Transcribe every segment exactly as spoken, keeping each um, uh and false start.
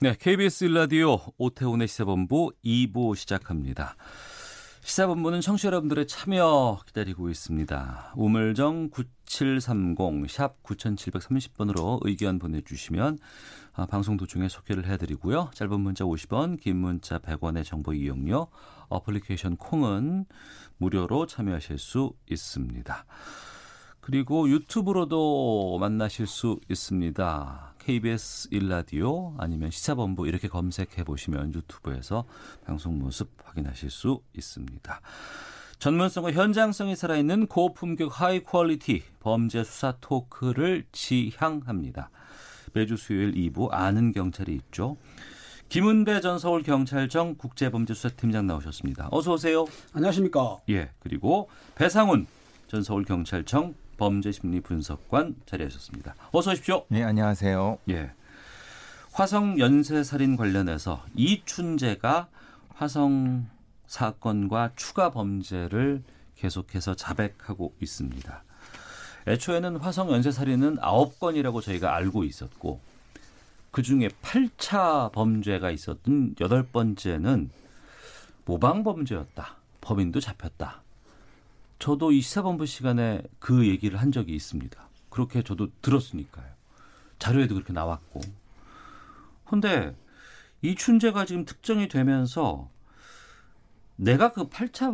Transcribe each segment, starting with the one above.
네, 케이비에스 일 라디오 오태훈의 시사본부 이 부 시작합니다. 시사본부는 청취자 여러분들의 참여 기다리고 있습니다. 우물정 구칠삼공 샵 구칠삼공 번으로 의견 보내주시면 방송 도중에 소개를 해드리고요. 짧은 문자 오십 원, 긴 문자 백 원의 정보 이용료, 어플리케이션 콩은 무료로 참여하실 수 있습니다. 그리고 유튜브로도 만나실 수 있습니다. 케이비에스 일 라디오 아니면 시사본부 이렇게 검색해 보시면 유튜브에서 방송 모습 확인하실 수 있습니다. 전문성과 현장성이 살아있는 고품격 하이 퀄리티 범죄 수사 토크를 지향합니다. 매주 수요일 이 부 아는 경찰이 있죠. 김은배 전 서울경찰청 국제범죄수사팀장 나오셨습니다. 어서 오세요. 안녕하십니까. 예, 그리고 배상훈 전 서울경찰청 범죄심리분석관 자리하셨습니다. 어서 오십시오. 네, 안녕하세요. 예, 화성 연쇄살인 관련해서 이춘재가 화성 사건과 추가 범죄를 계속해서 자백하고 있습니다. 애초에는 화성 연쇄살인은 아홉 건이라고 저희가 알고 있었고, 그중에 팔 차 범죄가 있었던 여덟 번째는 모방범죄였다. 범인도 잡혔다. 저도 이 시사본부 시간에 그 얘기를 한 적이 있습니다. 그렇게 저도 들었으니까요. 자료에도 그렇게 나왔고. 그런데 이춘재가 지금 특정이 되면서 내가 그 팔 차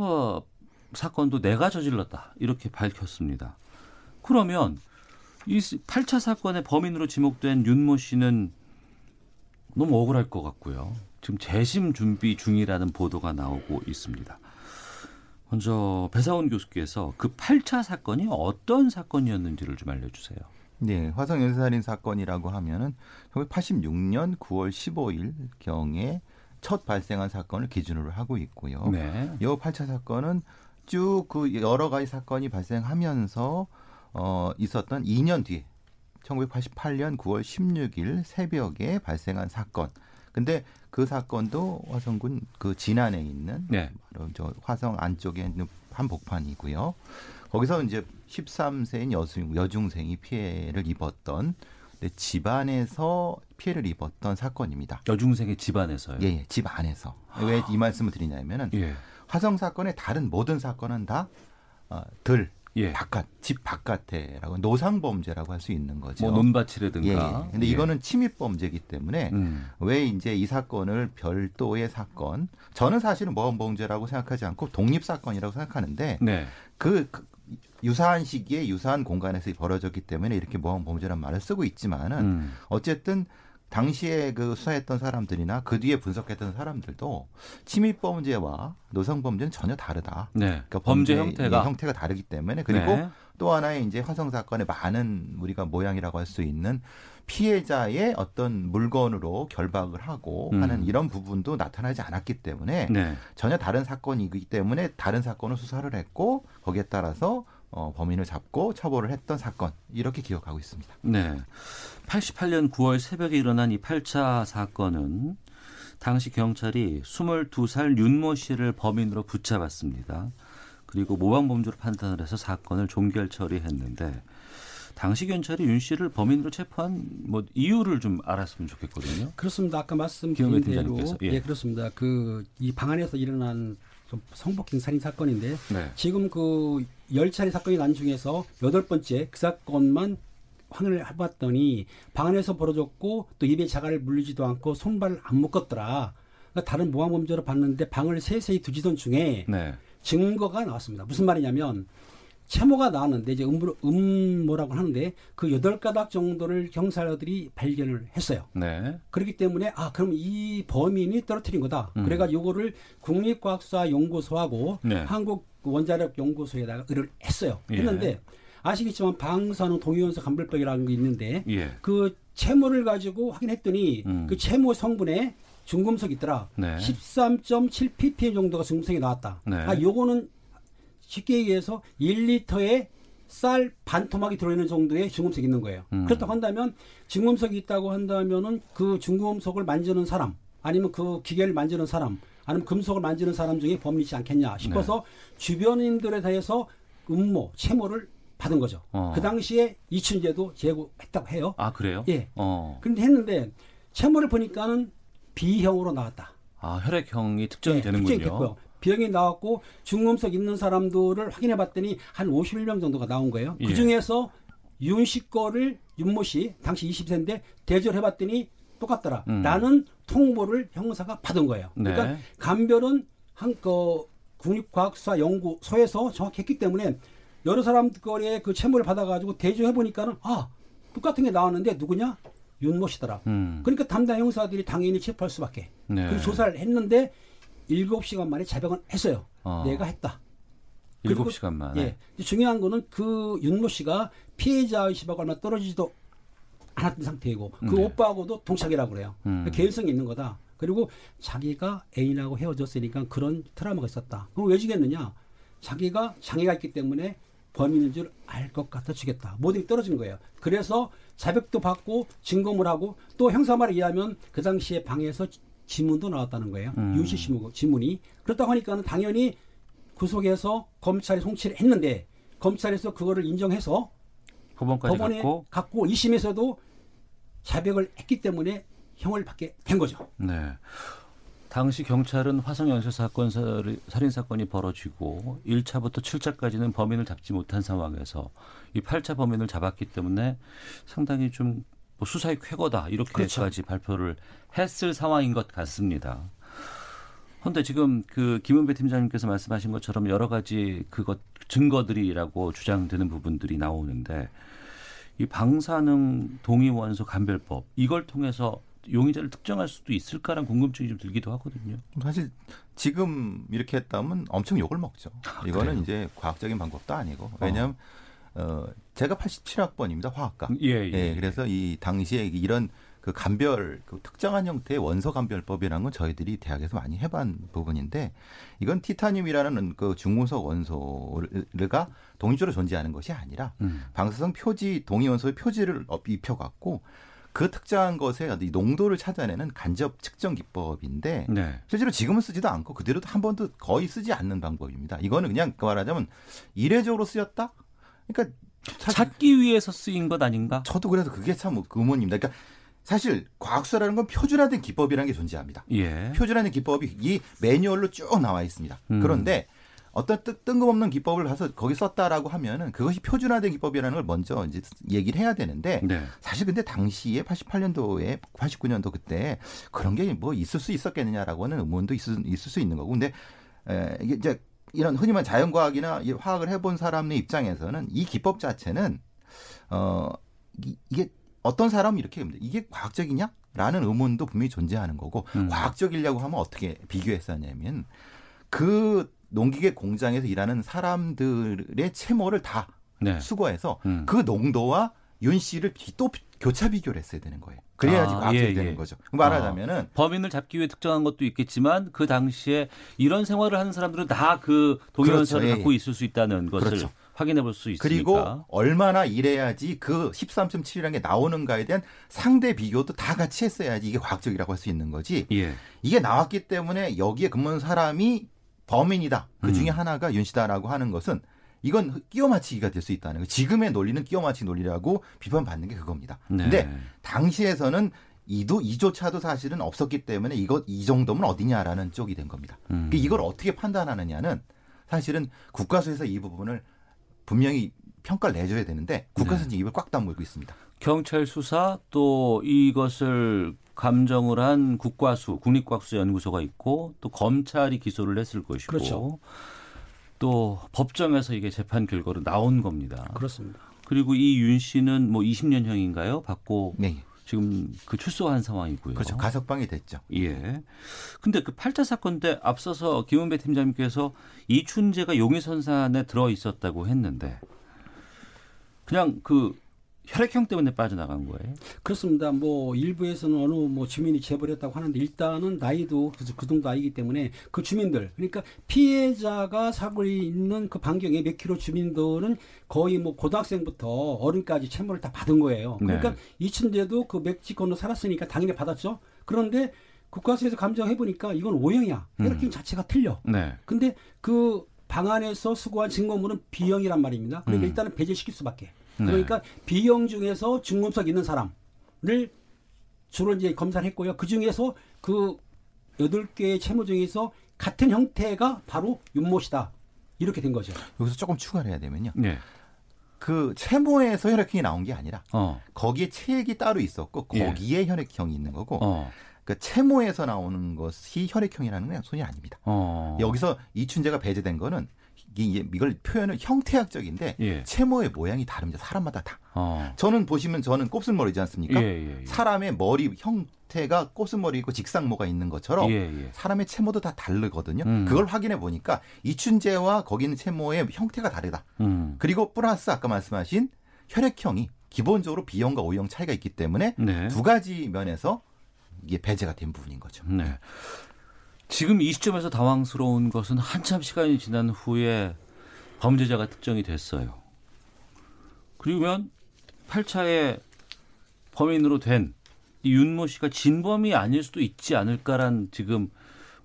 사건도 내가 저질렀다 이렇게 밝혔습니다. 그러면 이 팔 차 사건의 범인으로 지목된 윤모 씨는 너무 억울할 것 같고요. 지금 재심 준비 중이라는 보도가 나오고 있습니다. 먼저 배상훈 교수께서 그 팔 차 사건이 어떤 사건이었는지를 좀 알려주세요. 네, 화성 연쇄살인 사건이라고 하면은 천구백팔십육 년 구월 십오일 경에 첫 발생한 사건을 기준으로 하고 있고요. 네. 이 팔 차 사건은 쭉 그 여러 가지 사건이 발생하면서 어, 있었던 이 년 뒤에 천구백팔십팔 년 구월 십육일 새벽에 발생한 사건. 근데 그 사건도 화성군 그 진안에 있는 네. 바로 저 화성 안쪽에 있는 한복판이고요. 거기서 이제 열세 세인 여중, 여중생이 피해를 입었던, 근데 집안에서 피해를 입었던 사건입니다. 여중생의 집안에서요? 예, 예, 집 안에서. 왜 이 말씀을 드리냐면은 예. 화성 사건의 다른 모든 사건은 다 어, 들. 예. 바깥, 집 바깥에라고 노상범죄라고 할 수 있는 거죠. 뭐 논밭이라든가. 그런데 예, 예. 이거는 예. 침입범죄이기 때문에 음. 왜 이제 이 사건을 별도의 사건, 저는 사실은 모범범죄라고 생각하지 않고 독립사건이라고 생각하는데 네. 그, 그 유사한 시기에 유사한 공간에서 벌어졌기 때문에 이렇게 모범범죄라는 말을 쓰고 있지만은 음. 어쨌든 당시에 그 수사했던 사람들이나 그 뒤에 분석했던 사람들도 침입범죄와 노상범죄는 전혀 다르다. 네. 그러니까 범죄, 범죄 형태가. 형태가 다르기 때문에. 그리고 네. 또 하나의 이제 화성 사건의 많은 우리가 모양이라고 할 수 있는 피해자의 어떤 물건으로 결박을 하고 음. 하는 이런 부분도 나타나지 않았기 때문에 네. 전혀 다른 사건이기 때문에 다른 사건을 수사를 했고 거기에 따라서 어, 범인을 잡고 처벌을 했던 사건, 이렇게 기억하고 있습니다. 네, 팔십팔 년 구월 새벽에 일어난 이 팔 차 사건은 당시 경찰이 스물두 살 윤모 씨를 범인으로 붙잡았습니다. 그리고 모방범죄로 판단을 해서 사건을 종결 처리했는데 당시 경찰이 윤 씨를 범인으로 체포한 뭐 이유를 좀 알았으면 좋겠거든요. 그렇습니다. 아까 말씀드린 대로 예. 예, 그렇습니다. 그 이 방 안에서 일어난 성폭행 살인 사건인데 네. 지금 그 열 차례 사건이 난 중에서 여덟 번째 그 사건만 확인을 해봤더니 방 안에서 벌어졌고 또 입에 자갈을 물리지도 않고 손발을 안 묶었더라. 그러니까 다른 모방범죄로 봤는데 방을 세세히 두지던 중에 네. 증거가 나왔습니다. 무슨 말이냐면 채모가 나왔는데 이제 음모, 음모라고 하는데 그 여덟 가닥 정도를 경찰들이 발견을 했어요. 네. 그렇기 때문에 아 그럼 이 범인이 떨어뜨린 거다. 음. 그래가 이거를 국립과학수사연구소하고 네. 한국원자력연구소에다가 의뢰를 했어요. 했는데 예. 아시겠지만 방사능 동위원소 감별법이라는 게 있는데 예. 그 채무를 가지고 확인했더니 음. 그 채무 성분에 중금속이 있더라. 네. 십삼 점 칠 피피엠 정도가 중금속이 나왔다. 네. 아, 요거는 쉽게 얘기해서 일 리터에 쌀 반 토막이 들어있는 정도의 중금속이 있는 거예요. 음. 그렇다고 한다면 중금속이 있다고 한다면은 그 중금속을 만지는 사람 아니면 그 기계를 만지는 사람 아니면 금속을 만지는 사람 중에 범인이지 않겠냐 싶어서 네. 주변인들에 대해서 음모, 채무를 받은 거죠. 어. 그 당시에 이춘재도 제고했다고 해요. 아 그래요? 예. 어. 그런데 했는데 채무를 보니까는 B형으로 나왔다. 아 혈액형이 특정이 네, 되는군요. 특정이 됐고요. B형이 나왔고 중금속 있는 사람들을 확인해봤더니 한 오십일 명 정도가 나온 거예요. 예. 그 중에서 윤씨 거를 윤모 씨 당시 이십 세인데 대조를 해봤더니 똑같더라. 음. 나는 통보를 형사가 받은 거예요. 네. 그러니까 감별은 한 그 국립과학수사연구소에서 정확히 했기 때문에 여러 사람 거리에 그 채무를 받아가지고 대조해보니까는 아 똑같은 게 나왔는데 누구냐? 윤모 씨더라. 음. 그러니까 담당 형사들이 당연히 체포할 수밖에. 네. 그래서 조사를 했는데 일곱 시간 만에 자백을 했어요. 어. 내가 했다. 일곱 시간 만에. 예, 중요한 거는 그 윤모 씨가 피해자의 집하고 얼마 떨어지지도 않았던 상태이고 그 네. 오빠하고도 동창이라고 그래요. 음. 개연성이 있는 거다. 그리고 자기가 애인하고 헤어졌으니까 그런 트라우마가 있었다. 그럼 왜 죽였느냐? 자기가 장애가 있기 때문에 범인인 줄 알 것 같아 죽였다. 모든 게 떨어진 거예요. 그래서 자백도 받고 증거물하고 또 형사말에 의하면 그 당시에 방에서 지문도 나왔다는 거예요. 음. 유시 지문이. 그렇다고 하니까 당연히 구속해서 검찰이 송치를 했는데 검찰에서 그거를 인정해서 법원까지 법원에 갔고. 갔고 이 심에서도 자백을 했기 때문에 형을 받게 된 거죠. 네. 당시 경찰은 화성 연쇄살인 사건, 사건이 벌어지고 일 차부터 칠 차까지는 범인을 잡지 못한 상황에서 이 팔 차 범인을 잡았기 때문에 상당히 좀 뭐 수사의 쾌거다 이렇게까지 그렇죠. 발표를 했을 상황인 것 같습니다. 그런데 지금 그 김은배 팀장님께서 말씀하신 것처럼 여러 가지 그것 증거들이라고 주장되는 부분들이 나오는데 이 방사능 동위원소 감별법 이걸 통해서 용의자를 특정할 수도 있을까라는 궁금증이 좀 들기도 하거든요. 사실 지금 이렇게 했다면 엄청 욕을 먹죠. 아, 이거는 그래요? 이제 과학적인 방법도 아니고. 왜냐하면 어. 어, 제가 팔십칠 학번입니다. 화학과. 예, 예. 예, 그래서 이 당시에 이런 그 감별, 그 특정한 형태의 원소 감별법이라는 건 저희들이 대학에서 많이 해본 부분인데 이건 티타늄이라는 그 중금속 원소가 동위적으로 존재하는 것이 아니라 음. 방사성 표지, 동위원소의 표지를 입혀갖고 그 특정한 것의 농도를 찾아내는 간접 측정 기법인데 네. 실제로 지금은 쓰지도 않고 그대로도 한 번도 거의 쓰지 않는 방법입니다. 이거는 그냥 말하자면 이례적으로 쓰였다? 그러니까 찾기 위해서 쓰인 것 아닌가? 저도 그래서 그게 참 의문입니다. 그러니까 사실 과학수사라는 건 표준화된 기법이라는 게 존재합니다. 예. 표준화된 기법이 이 매뉴얼로 쭉 나와 있습니다. 음. 그런데 어떤 뜬, 뜬금없는 기법을 가서 거기 썼다라고 하면은 그것이 표준화된 기법이라는 걸 먼저 이제 얘기를 해야 되는데 네. 사실 근데 당시에 팔십팔 년도에 팔십구 년도 그때 그런 게 뭐 있을 수 있었겠느냐라고는 의문도 있을, 있을 수 있는 거고 근데 에, 이게 이제 이런 흔히만 자연과학이나 화학을 해본 사람의 입장에서는 이 기법 자체는 어 이, 이게 어떤 사람이 이렇게 됩니다. 이게 과학적이냐라는 의문도 분명히 존재하는 거고 음. 과학적이려고 하면 어떻게 비교했었냐면 그 농기계 공장에서 일하는 사람들의 채모를 다 네. 수거해서 음. 그 농도와 윤 씨를 또 교차 비교를 했어야 되는 거예요. 그래야지 아, 과학적이 예, 되는 예. 거죠. 말하자면은 아, 범인을 잡기 위해 특정한 것도 있겠지만 그 당시에 이런 생활을 하는 사람들은 다 그 동위원서를 그렇죠. 갖고 예, 예. 있을 수 있다는 것을 그렇죠. 확인해 볼 수 있으니까. 그리고 얼마나 일해야지 그 십삼 점 칠이라는 게 나오는가에 대한 상대 비교도 다 같이 했어야지 이게 과학적이라고 할 수 있는 거지. 예. 이게 나왔기 때문에 여기에 근무하는 사람이 범인이다. 그중에 음. 하나가 윤 씨다라고 하는 것은 이건 끼워 맞추기가 될 수 있다는 거예요. 지금의 논리는 끼워 맞추기 논리라고 비판받는 게 그겁니다. 그런데 네. 당시에서는 이도, 이조차도 사실은 없었기 때문에 이거, 이 정도면 어디냐라는 쪽이 된 겁니다. 음. 그러니까 이걸 어떻게 판단하느냐는 사실은 국과수에서 이 부분을 분명히 평가를 내줘야 되는데 국과수는 네. 입을 꽉 다물고 있습니다. 경찰 수사 또 이것을 감정을 한 국과수, 국립과학수연구소가 있고 또 검찰이 기소를 했을 것이고 그렇죠. 또 법정에서 이게 재판 결과로 나온 겁니다. 그렇습니다. 그리고 이 윤 씨는 뭐 이십 년형인가요? 받고 네. 지금 그 출소한 상황이고요. 그렇죠. 가석방이 됐죠. 예. 근데 그 팔 차 사건 때 앞서서 김은배 팀장님께서 이춘재가 용의선산에 들어 있었다고 했는데 그냥 그 혈액형 때문에 빠져나간 거예요? 그렇습니다. 뭐 일부에서는 어느 뭐 주민이 제보를 했다고 하는데 일단은 나이도 그 정도 나이기 때문에 그 주민들, 그러니까 피해자가 사고에 있는 그 반경에 몇 킬로 주민들은 거의 뭐 고등학생부터 어른까지 채무를 다 받은 거예요. 그러니까 네. 이춘재도 그 멕시코로 살았으니까 당연히 받았죠. 그런데 국과수에서 감정해보니까 이건 O형이야. 혈액형 음. 자체가 틀려. 네. 근데 그 방안에서 수거한 증거물은 B형이란 말입니다. 그러니까 음. 일단은 배제시킬 수밖에. 그러니까 네. B형 중에서 중금속 있는 사람을 주로 이제 검사를 했고요. 그 중에서 그 여덟 개의 채무 중에서 같은 형태가 바로 윤모 씨다. 이렇게 된 거죠. 여기서 조금 추가를 해야 되면요. 네. 그 채무에서 혈액형이 나온 게 아니라 어. 거기에 체액이 따로 있었고 거기에 예. 혈액형이 있는 거고 어. 그 채무에서 나오는 것이 혈액형이라는 건 소리 아닙니다. 어. 여기서 이춘재가 배제된 거는 이걸 표현은 형태학적인데 예. 채모의 모양이 다릅니다. 사람마다 다. 어. 저는 보시면 저는 곱슬머리지 않습니까? 예, 예, 예. 사람의 머리 형태가 곱슬머리 있고 직상모가 있는 것처럼 예, 예. 사람의 채모도 다 다르거든요. 음. 그걸 확인해 보니까 이춘재와 거기 있는 채모의 형태가 다르다. 음. 그리고 플러스 아까 말씀하신 혈액형이 기본적으로 B형과 O형 차이가 있기 때문에 네. 두 가지 면에서 이게 배제가 된 부분인 거죠. 네. 지금 이 시점에서 당황스러운 것은 한참 시간이 지난 후에 범죄자가 특정이 됐어요. 그러면 팔 차에 범인으로 된 이 윤모 씨가 진범이 아닐 수도 있지 않을까란 지금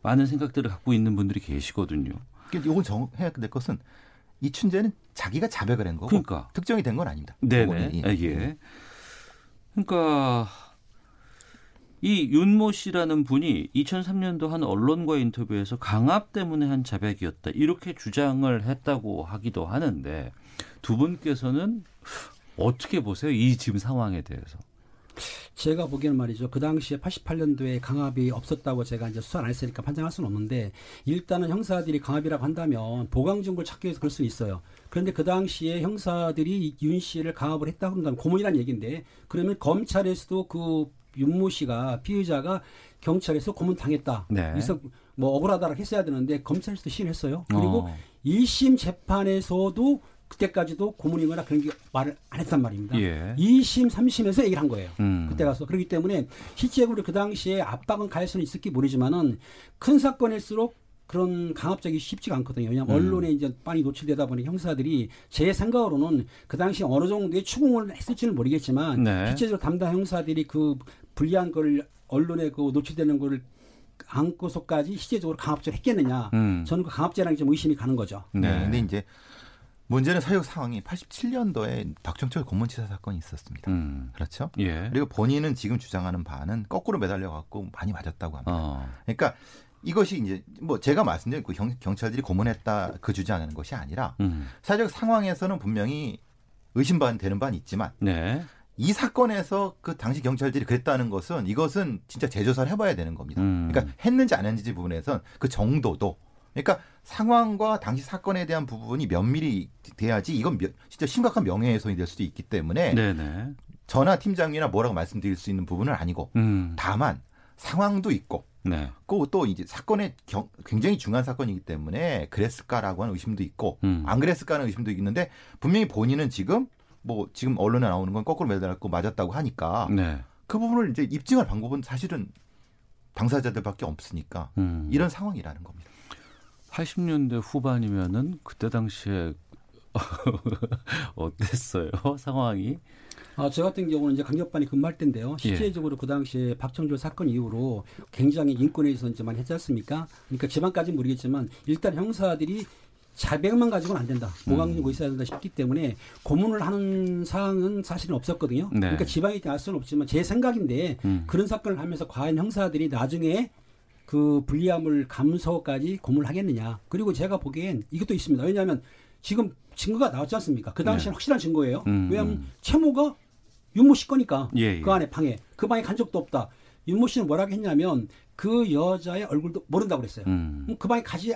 많은 생각들을 갖고 있는 분들이 계시거든요. 이건 정해야 될 것은 이춘재는 자기가 자백을 한 거고 그러니까. 특정이 된 건 아닙니다. 네네. 예. 그러니까... 이 윤모 씨라는 분이 이천삼 년도 한 언론과의 인터뷰에서 강압 때문에 한 자백이었다. 이렇게 주장을 했다고 하기도 하는데 두 분께서는 어떻게 보세요? 이 지금 상황에 대해서. 제가 보기에는 말이죠. 그 당시에 팔십팔 년도에 강압이 없었다고 제가 이제 수사를 안 했으니까 판단할 수는 없는데 일단은 형사들이 강압이라고 한다면 보강 증거를 찾기 위해서 그럴 수는 있어요. 그런데 그 당시에 형사들이 윤 씨를 강압을 했다고 한다면 고문이라는 얘기인데 그러면 검찰에서도 그 윤모 씨가 피의자가 경찰에서 고문당했다. 네. 그래서 뭐 억울하다라고 했어야 되는데 검찰에서도 시인했어요. 그리고 어. 일 심 재판에서도 그때까지도 고문이거나 그런 게 말을 안 했단 말입니다. 예. 이 심, 삼 심에서 얘기를 한 거예요. 음. 그때 가서. 그렇기 때문에 실제로 그 당시에 압박은 가할 수는 있을지 모르지만은 큰 사건일수록 그런 강압적이 쉽지가 않거든요. 왜냐하면 음. 언론에 이제 많이 노출되다 보니 형사들이 제 생각으로는 그 당시 어느 정도의 추궁을 했을지는 모르겠지만 네. 실제로 담당 형사들이 그 불리한 걸 언론에 그 노출되는 걸 안고서까지 실제적으로 강압적으로 했겠느냐. 음. 저는 그 강압죄랑 좀 의심이 가는 거죠. 네. 네. 근데 이제 문제는 사육 상황이 팔십칠 년도에 박종철 고문치사 사건이 있었습니다. 음. 그렇죠? 예. 그리고 본인은 지금 주장하는 바는 거꾸로 매달려 갖고 많이 맞았다고 합니다. 어. 그러니까. 이것이 이제 뭐 제가 말씀드린 그 경찰들이 고문했다 그 주장하는 것이 아니라 음. 사회적 상황에서는 분명히 의심되는 바는 있지만 네. 이 사건에서 그 당시 경찰들이 그랬다는 것은 이것은 진짜 재조사를 해봐야 되는 겁니다. 음. 그러니까 했는지 안 했는지 부분에선 그 정도도 그러니까 상황과 당시 사건에 대한 부분이 면밀히 돼야지 이건 진짜 심각한 명예훼손이 될 수도 있기 때문에 네네. 저나 팀장이나 뭐라고 말씀드릴 수 있는 부분은 아니고 음. 다만 상황도 있고 네. 그 또 이제 사건의 경, 굉장히 중요한 사건이기 때문에 그랬을까라고 하는 의심도 있고 음. 안 그랬을까라는 의심도 있는데 분명히 본인은 지금 뭐 지금 언론에 나오는 건 거꾸로 매달았고 맞았다고 하니까 네. 그 부분을 이제 입증할 방법은 사실은 당사자들밖에 없으니까 음. 이런 상황이라는 겁니다. 팔십 년대 후반이면은 그때 당시에 어땠어요 상황이? 아, 저 같은 경우는 이제 강력반이 근무할 때인데요. 실제적으로 예. 그 당시에 박종철 사건 이후로 굉장히 인권에 있어서 이제 많이 했지 않습니까? 그러니까 지방까지는 모르겠지만 일단 형사들이 자백만 가지고는 안 된다. 보강증거 있어야 된다 싶기 때문에 고문을 하는 사항은 사실은 없었거든요. 네. 그러니까 지방이 알 수는 없지만 제 생각인데 음. 그런 사건을 하면서 과연 형사들이 나중에 그 불리함을 감소까지 고문을 하겠느냐. 그리고 제가 보기엔 이것도 있습니다. 왜냐하면 지금 증거가 나왔지 않습니까? 그 당시에는 네. 확실한 증거예요. 음, 왜냐하면 음. 채모가 윤모 씨 거니까 예, 예. 그 안에 방에 그 방에 간 적도 없다. 윤모 씨는 뭐라고 했냐면 그 여자의 얼굴도 모른다고 그랬어요. 음. 그 방에 가지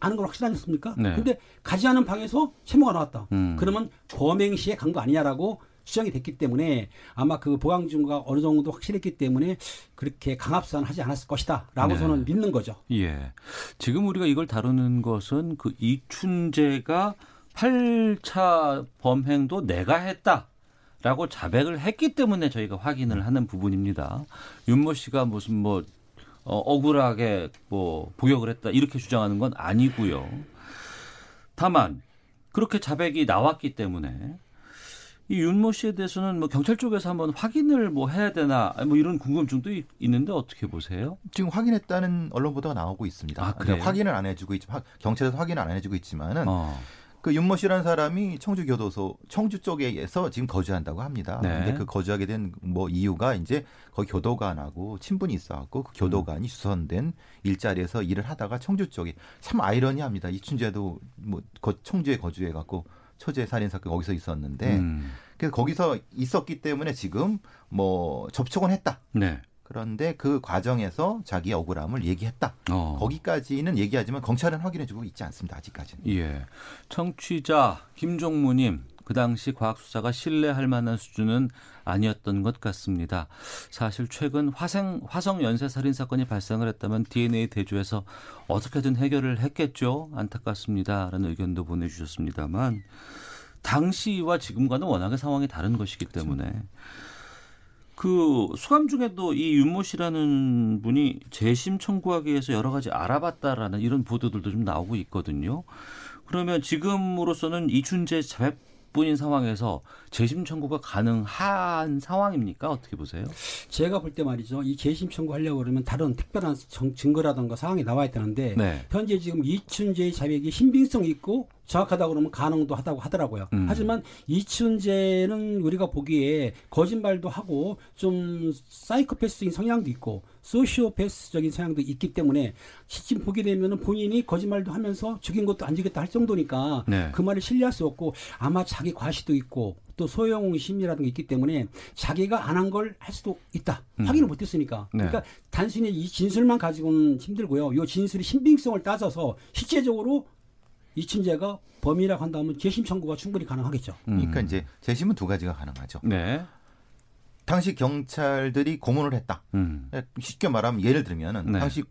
않은 건 확실하지 않습니까? 네. 근데 가지 않은 방에서 채모가 나왔다. 음. 그러면 범행 시에 간 거 아니냐라고 수정이 됐기 때문에 아마 그 보강 증거가 어느 정도 확실했기 때문에 그렇게 강압수사는 하지 않았을 것이다라고 네. 저는 믿는 거죠. 예. 지금 우리가 이걸 다루는 것은 그 이춘재가 팔 차 범행도 내가 했다라고 자백을 했기 때문에 저희가 확인을 하는 부분입니다. 윤모 씨가 무슨 뭐 어, 억울하게 뭐 복역을 했다 이렇게 주장하는 건 아니고요. 다만 그렇게 자백이 나왔기 때문에 이 윤모 씨에 대해서는 뭐 경찰 쪽에서 한번 확인을 뭐 해야 되나 뭐 이런 궁금증도 있는데 어떻게 보세요? 지금 확인했다는 언론 보도가 나오고 있습니다. 아, 그러니까 확인을 안 해주고 있지만 경찰에서 확인을 안 해주고 있지만은 어. 그 윤모 씨라는 사람이 청주 교도소 청주 쪽에서 지금 거주한다고 합니다. 그런데 네. 그 거주하게 된 뭐 이유가 이제 거기 교도관하고 친분이 있어갖고 그 교도관이 음. 주선된 일자리에서 일을 하다가 청주 쪽에 참 아이러니합니다. 이춘재도 뭐 청주에 거주해갖고. 초재 살인 사건 거기서 있었는데 음. 그래서 거기서 있었기 때문에 지금 뭐 접촉은 했다. 네. 그런데 그 과정에서 자기 억울함을 얘기했다. 어. 거기까지는 얘기하지만 검찰은 확인해주고 있지 않습니다. 아직까지는. 예. 청취자 김종무님. 그 당시 과학수사가 신뢰할 만한 수준은 아니었던 것 같습니다. 사실 최근 화생, 화성 연쇄살인 사건이 발생을 했다면 디엔에이 대조해서 어떻게든 해결을 했겠죠. 안타깝습니다. 라는 의견도 보내주셨습니다만 당시와 지금과는 워낙에 상황이 다른 것이기 때문에 그 수감 중에도 이 윤모 씨라는 분이 재심 청구하기 위해서 여러 가지 알아봤다라는 이런 보도들도 좀 나오고 있거든요. 그러면 지금으로서는 이춘재 자백 뿐인 상황에서 재심 청구가 가능한 상황입니까? 어떻게 보세요? 제가 볼 때 말이죠. 이 재심 청구하려고 그러면 다른 특별한 증거라든가 상황이 나와야 되는데 네. 현재 지금 이춘재의 자백이 신빙성이 있고 정확하다고 그러면 가능도 하다고 하더라고요. 음. 하지만 이춘재는 우리가 보기에 거짓말도 하고 좀 사이코패스적인 성향도 있고 소시오패스적인 성향도 있기 때문에 시침 보게 되면 본인이 거짓말도 하면서 죽인 것도 안 죽였다 할 정도니까 네. 그 말을 신뢰할 수 없고 아마 자기 과시도 있고 또 소형심리라는 게 있기 때문에 자기가 안 한 걸 할 수도 있다. 음. 확인을 못 했으니까. 네. 그러니까 단순히 이 진술만 가지고는 힘들고요. 이 진술의 신빙성을 따져서 실제적으로 이춘재가 범인이라고 한다면 재심 청구가 충분히 가능하겠죠. 음. 그러니까 이제 재심은 두 가지가 가능하죠. 네. 당시 경찰들이 고문을 했다. 음. 쉽게 말하면 예를 들면은 네. 당시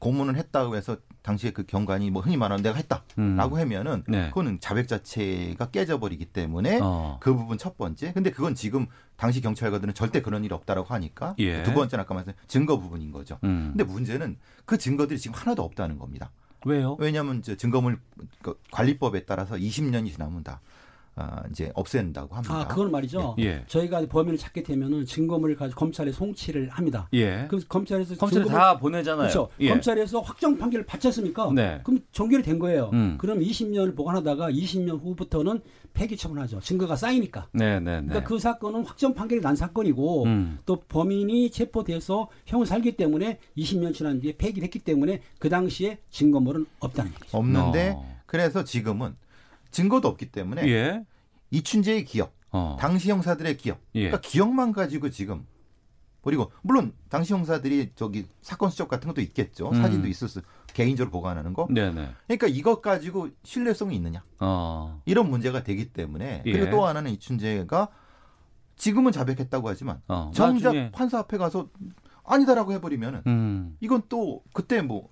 고문을 했다고 해서 당시에 그 경관이 뭐 흔히 말하는 내가 했다라고 음. 하면은 네. 그거는 자백 자체가 깨져버리기 때문에 어. 그 부분 첫 번째. 근데 그건 지금 당시 경찰관들은 절대 그런 일이 없다라고 하니까 예. 두 번째는 아까 말씀드린 증거 부분인 거죠. 음. 근데 문제는 그 증거들이 지금 하나도 없다는 겁니다. 왜요? 왜냐하면 이제 증거물 관리법에 따라서 이십 년이 지나면 다 아, 이제 없앤다고 합니다. 아, 그건 말이죠. 예. 저희가 범인을 찾게 되면은 증거물을 가지고 검찰에 송치를 합니다. 예. 그럼 검찰에서 검찰에 다 보내잖아요. 그렇죠. 예. 검찰에서 확정 판결을 받지 않습니까? 네. 그럼 종결이 된 거예요. 음. 그럼 이십 년을 보관하다가 이십 년 후부터는 폐기 처분하죠. 증거가 쌓이니까. 네, 네, 네. 그러니까 그 사건은 확정 판결이 난 사건이고 음. 또 범인이 체포돼서 형을 살기 때문에 이십 년 지난 뒤에 폐기를 했기 때문에 그 당시에 증거물은 없다는 얘기죠. 없는데 어. 그래서 지금은 증거도 없기 때문에 예. 이춘재의 기억, 어. 당시 형사들의 기억, 예. 그러니까 기억만 가지고 지금 그리고 물론 당시 형사들이 저기 사건 수첩 같은 것도 있겠죠. 음. 사진도 있을 수 개인적으로 보관하는 거. 네네. 그러니까 이것 가지고 신뢰성이 있느냐 어. 이런 문제가 되기 때문에 예. 그리고 또 하나는 이춘재가 지금은 자백했다고 하지만 어. 정작 나중에. 판사 앞에 가서 아니다라고 해버리면은 음. 이건 또 그때 뭐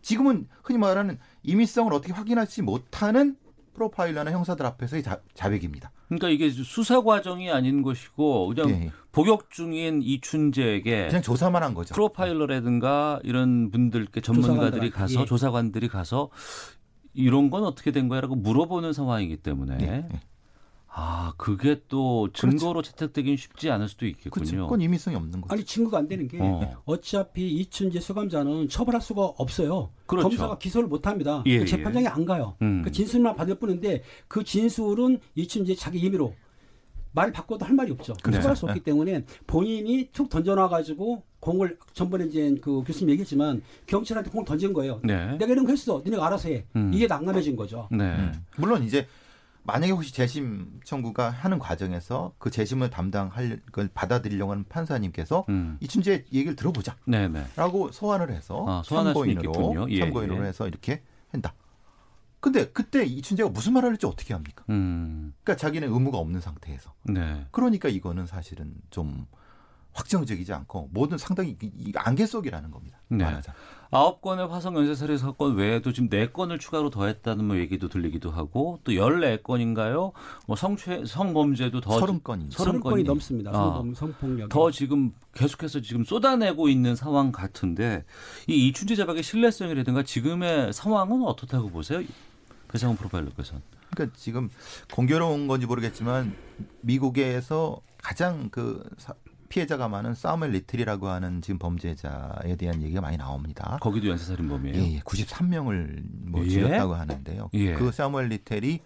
지금은 흔히 말하는 임의성을 어떻게 확인하지 못하는 프로파일러나 형사들 앞에서의 자, 자백입니다. 그러니까 이게 수사 과정이 아닌 것이고 그냥 예, 예. 복역 중인 이춘재에게 그냥 조사만 한 거죠. 프로파일러라든가 이런 분들께 전문가들이 조사관들, 가서 예. 조사관들이 가서 이런 건 어떻게 된 거야라고 물어보는 상황이기 때문에 예, 예. 아 그게 또 증거로 그렇지. 채택되긴 쉽지 않을 수도 있겠군요. 그렇죠. 그건 임의성이 없는 거죠. 아니 증거가 안 되는 게 어. 어차피 이춘재 수감자는 처벌할 수가 없어요. 그렇죠. 검사가 기소를 못합니다. 예, 그 재판장에 예. 안 가요. 음. 그 진술만 받을 뿐인데 그 진술은 이춘재 자기 임의로 말 바꿔도 할 말이 없죠. 그렇죠. 처벌할 수 없기 때문에 본인이 툭 던져놔가지고 공을 전번에 이제 그 교수님 얘기했지만 경찰한테 공을 던진 거예요. 네. 내가 이런 거 했어. 너네가 알아서 해. 음. 이게 난감해진 거죠. 네. 음. 물론 이제. 만약에 혹시 재심 청구가 하는 과정에서 그 재심을 담당할 걸 받아들이려고 하는 판사님께서 음. 이춘재 얘기를 들어보자 네네. 라고 소환을 해서 아, 참고인으로, 예, 참고인으로 예. 해서 이렇게 한다. 근데 그때 이춘재가 무슨 말을 할지 어떻게 합니까? 음. 그러니까 자기는 의무가 없는 상태에서. 네. 그러니까 이거는 사실은 좀 확정적이지 않고 뭐든 상당히 안개 속이라는 겁니다. 네. 말하자. 아홉 건의 화성 연쇄살인 사건 외에도 지금 네 건을 추가로 더했다는 뭐 얘기도 들리기도 하고 또 열네 건인가요? 뭐 성추 성범죄도 더 서른 건이 서른 건이 넘습니다. 성범, 아, 성폭력 더 지금 계속해서 지금 쏟아내고 있는 상황 같은데 이 이춘재 자박의 신뢰성이라든가 지금의 상황은 어떻다고 보세요, 배상훈 프로파일러께서는? 그러니까 지금 공교로운 건지 모르겠지만 미국에서 가장 그. 사, 피해자가 많은 사무엘 리틀이라고 하는 지금 범죄자에 대한 얘기가 많이 나옵니다. 거기도 연쇄살인범이에요? 예, 예. 구십삼 명을 뭐 예? 죽였다고 하는데요. 예. 그 사무엘 리틀이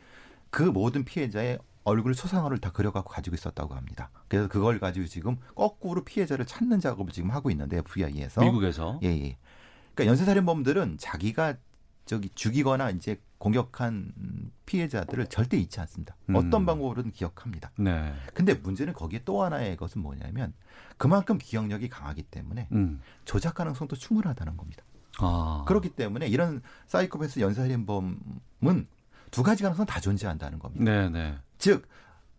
그 모든 피해자의 얼굴 초상화를 다 그려갖고 가지고 있었다고 합니다. 그래서 그걸 가지고 지금 거꾸로 피해자를 찾는 작업을 지금 하고 있는데 에프비아이에서. 미국에서? 예, 예. 그러니까 연쇄살인범들은 자기가 저기 죽이거나 이제 공격한 피해자들을 절대 잊지 않습니다. 음. 어떤 방법으로든 기억합니다. 네. 근데 문제는 거기에 또 하나의 것은 뭐냐면 그만큼 기억력이 강하기 때문에 음. 조작 가능성도 충분하다는 겁니다. 아. 그렇기 때문에 이런 사이코패스 연쇄살인범은 두 가지 가능성 다 존재한다는 겁니다. 네, 네. 즉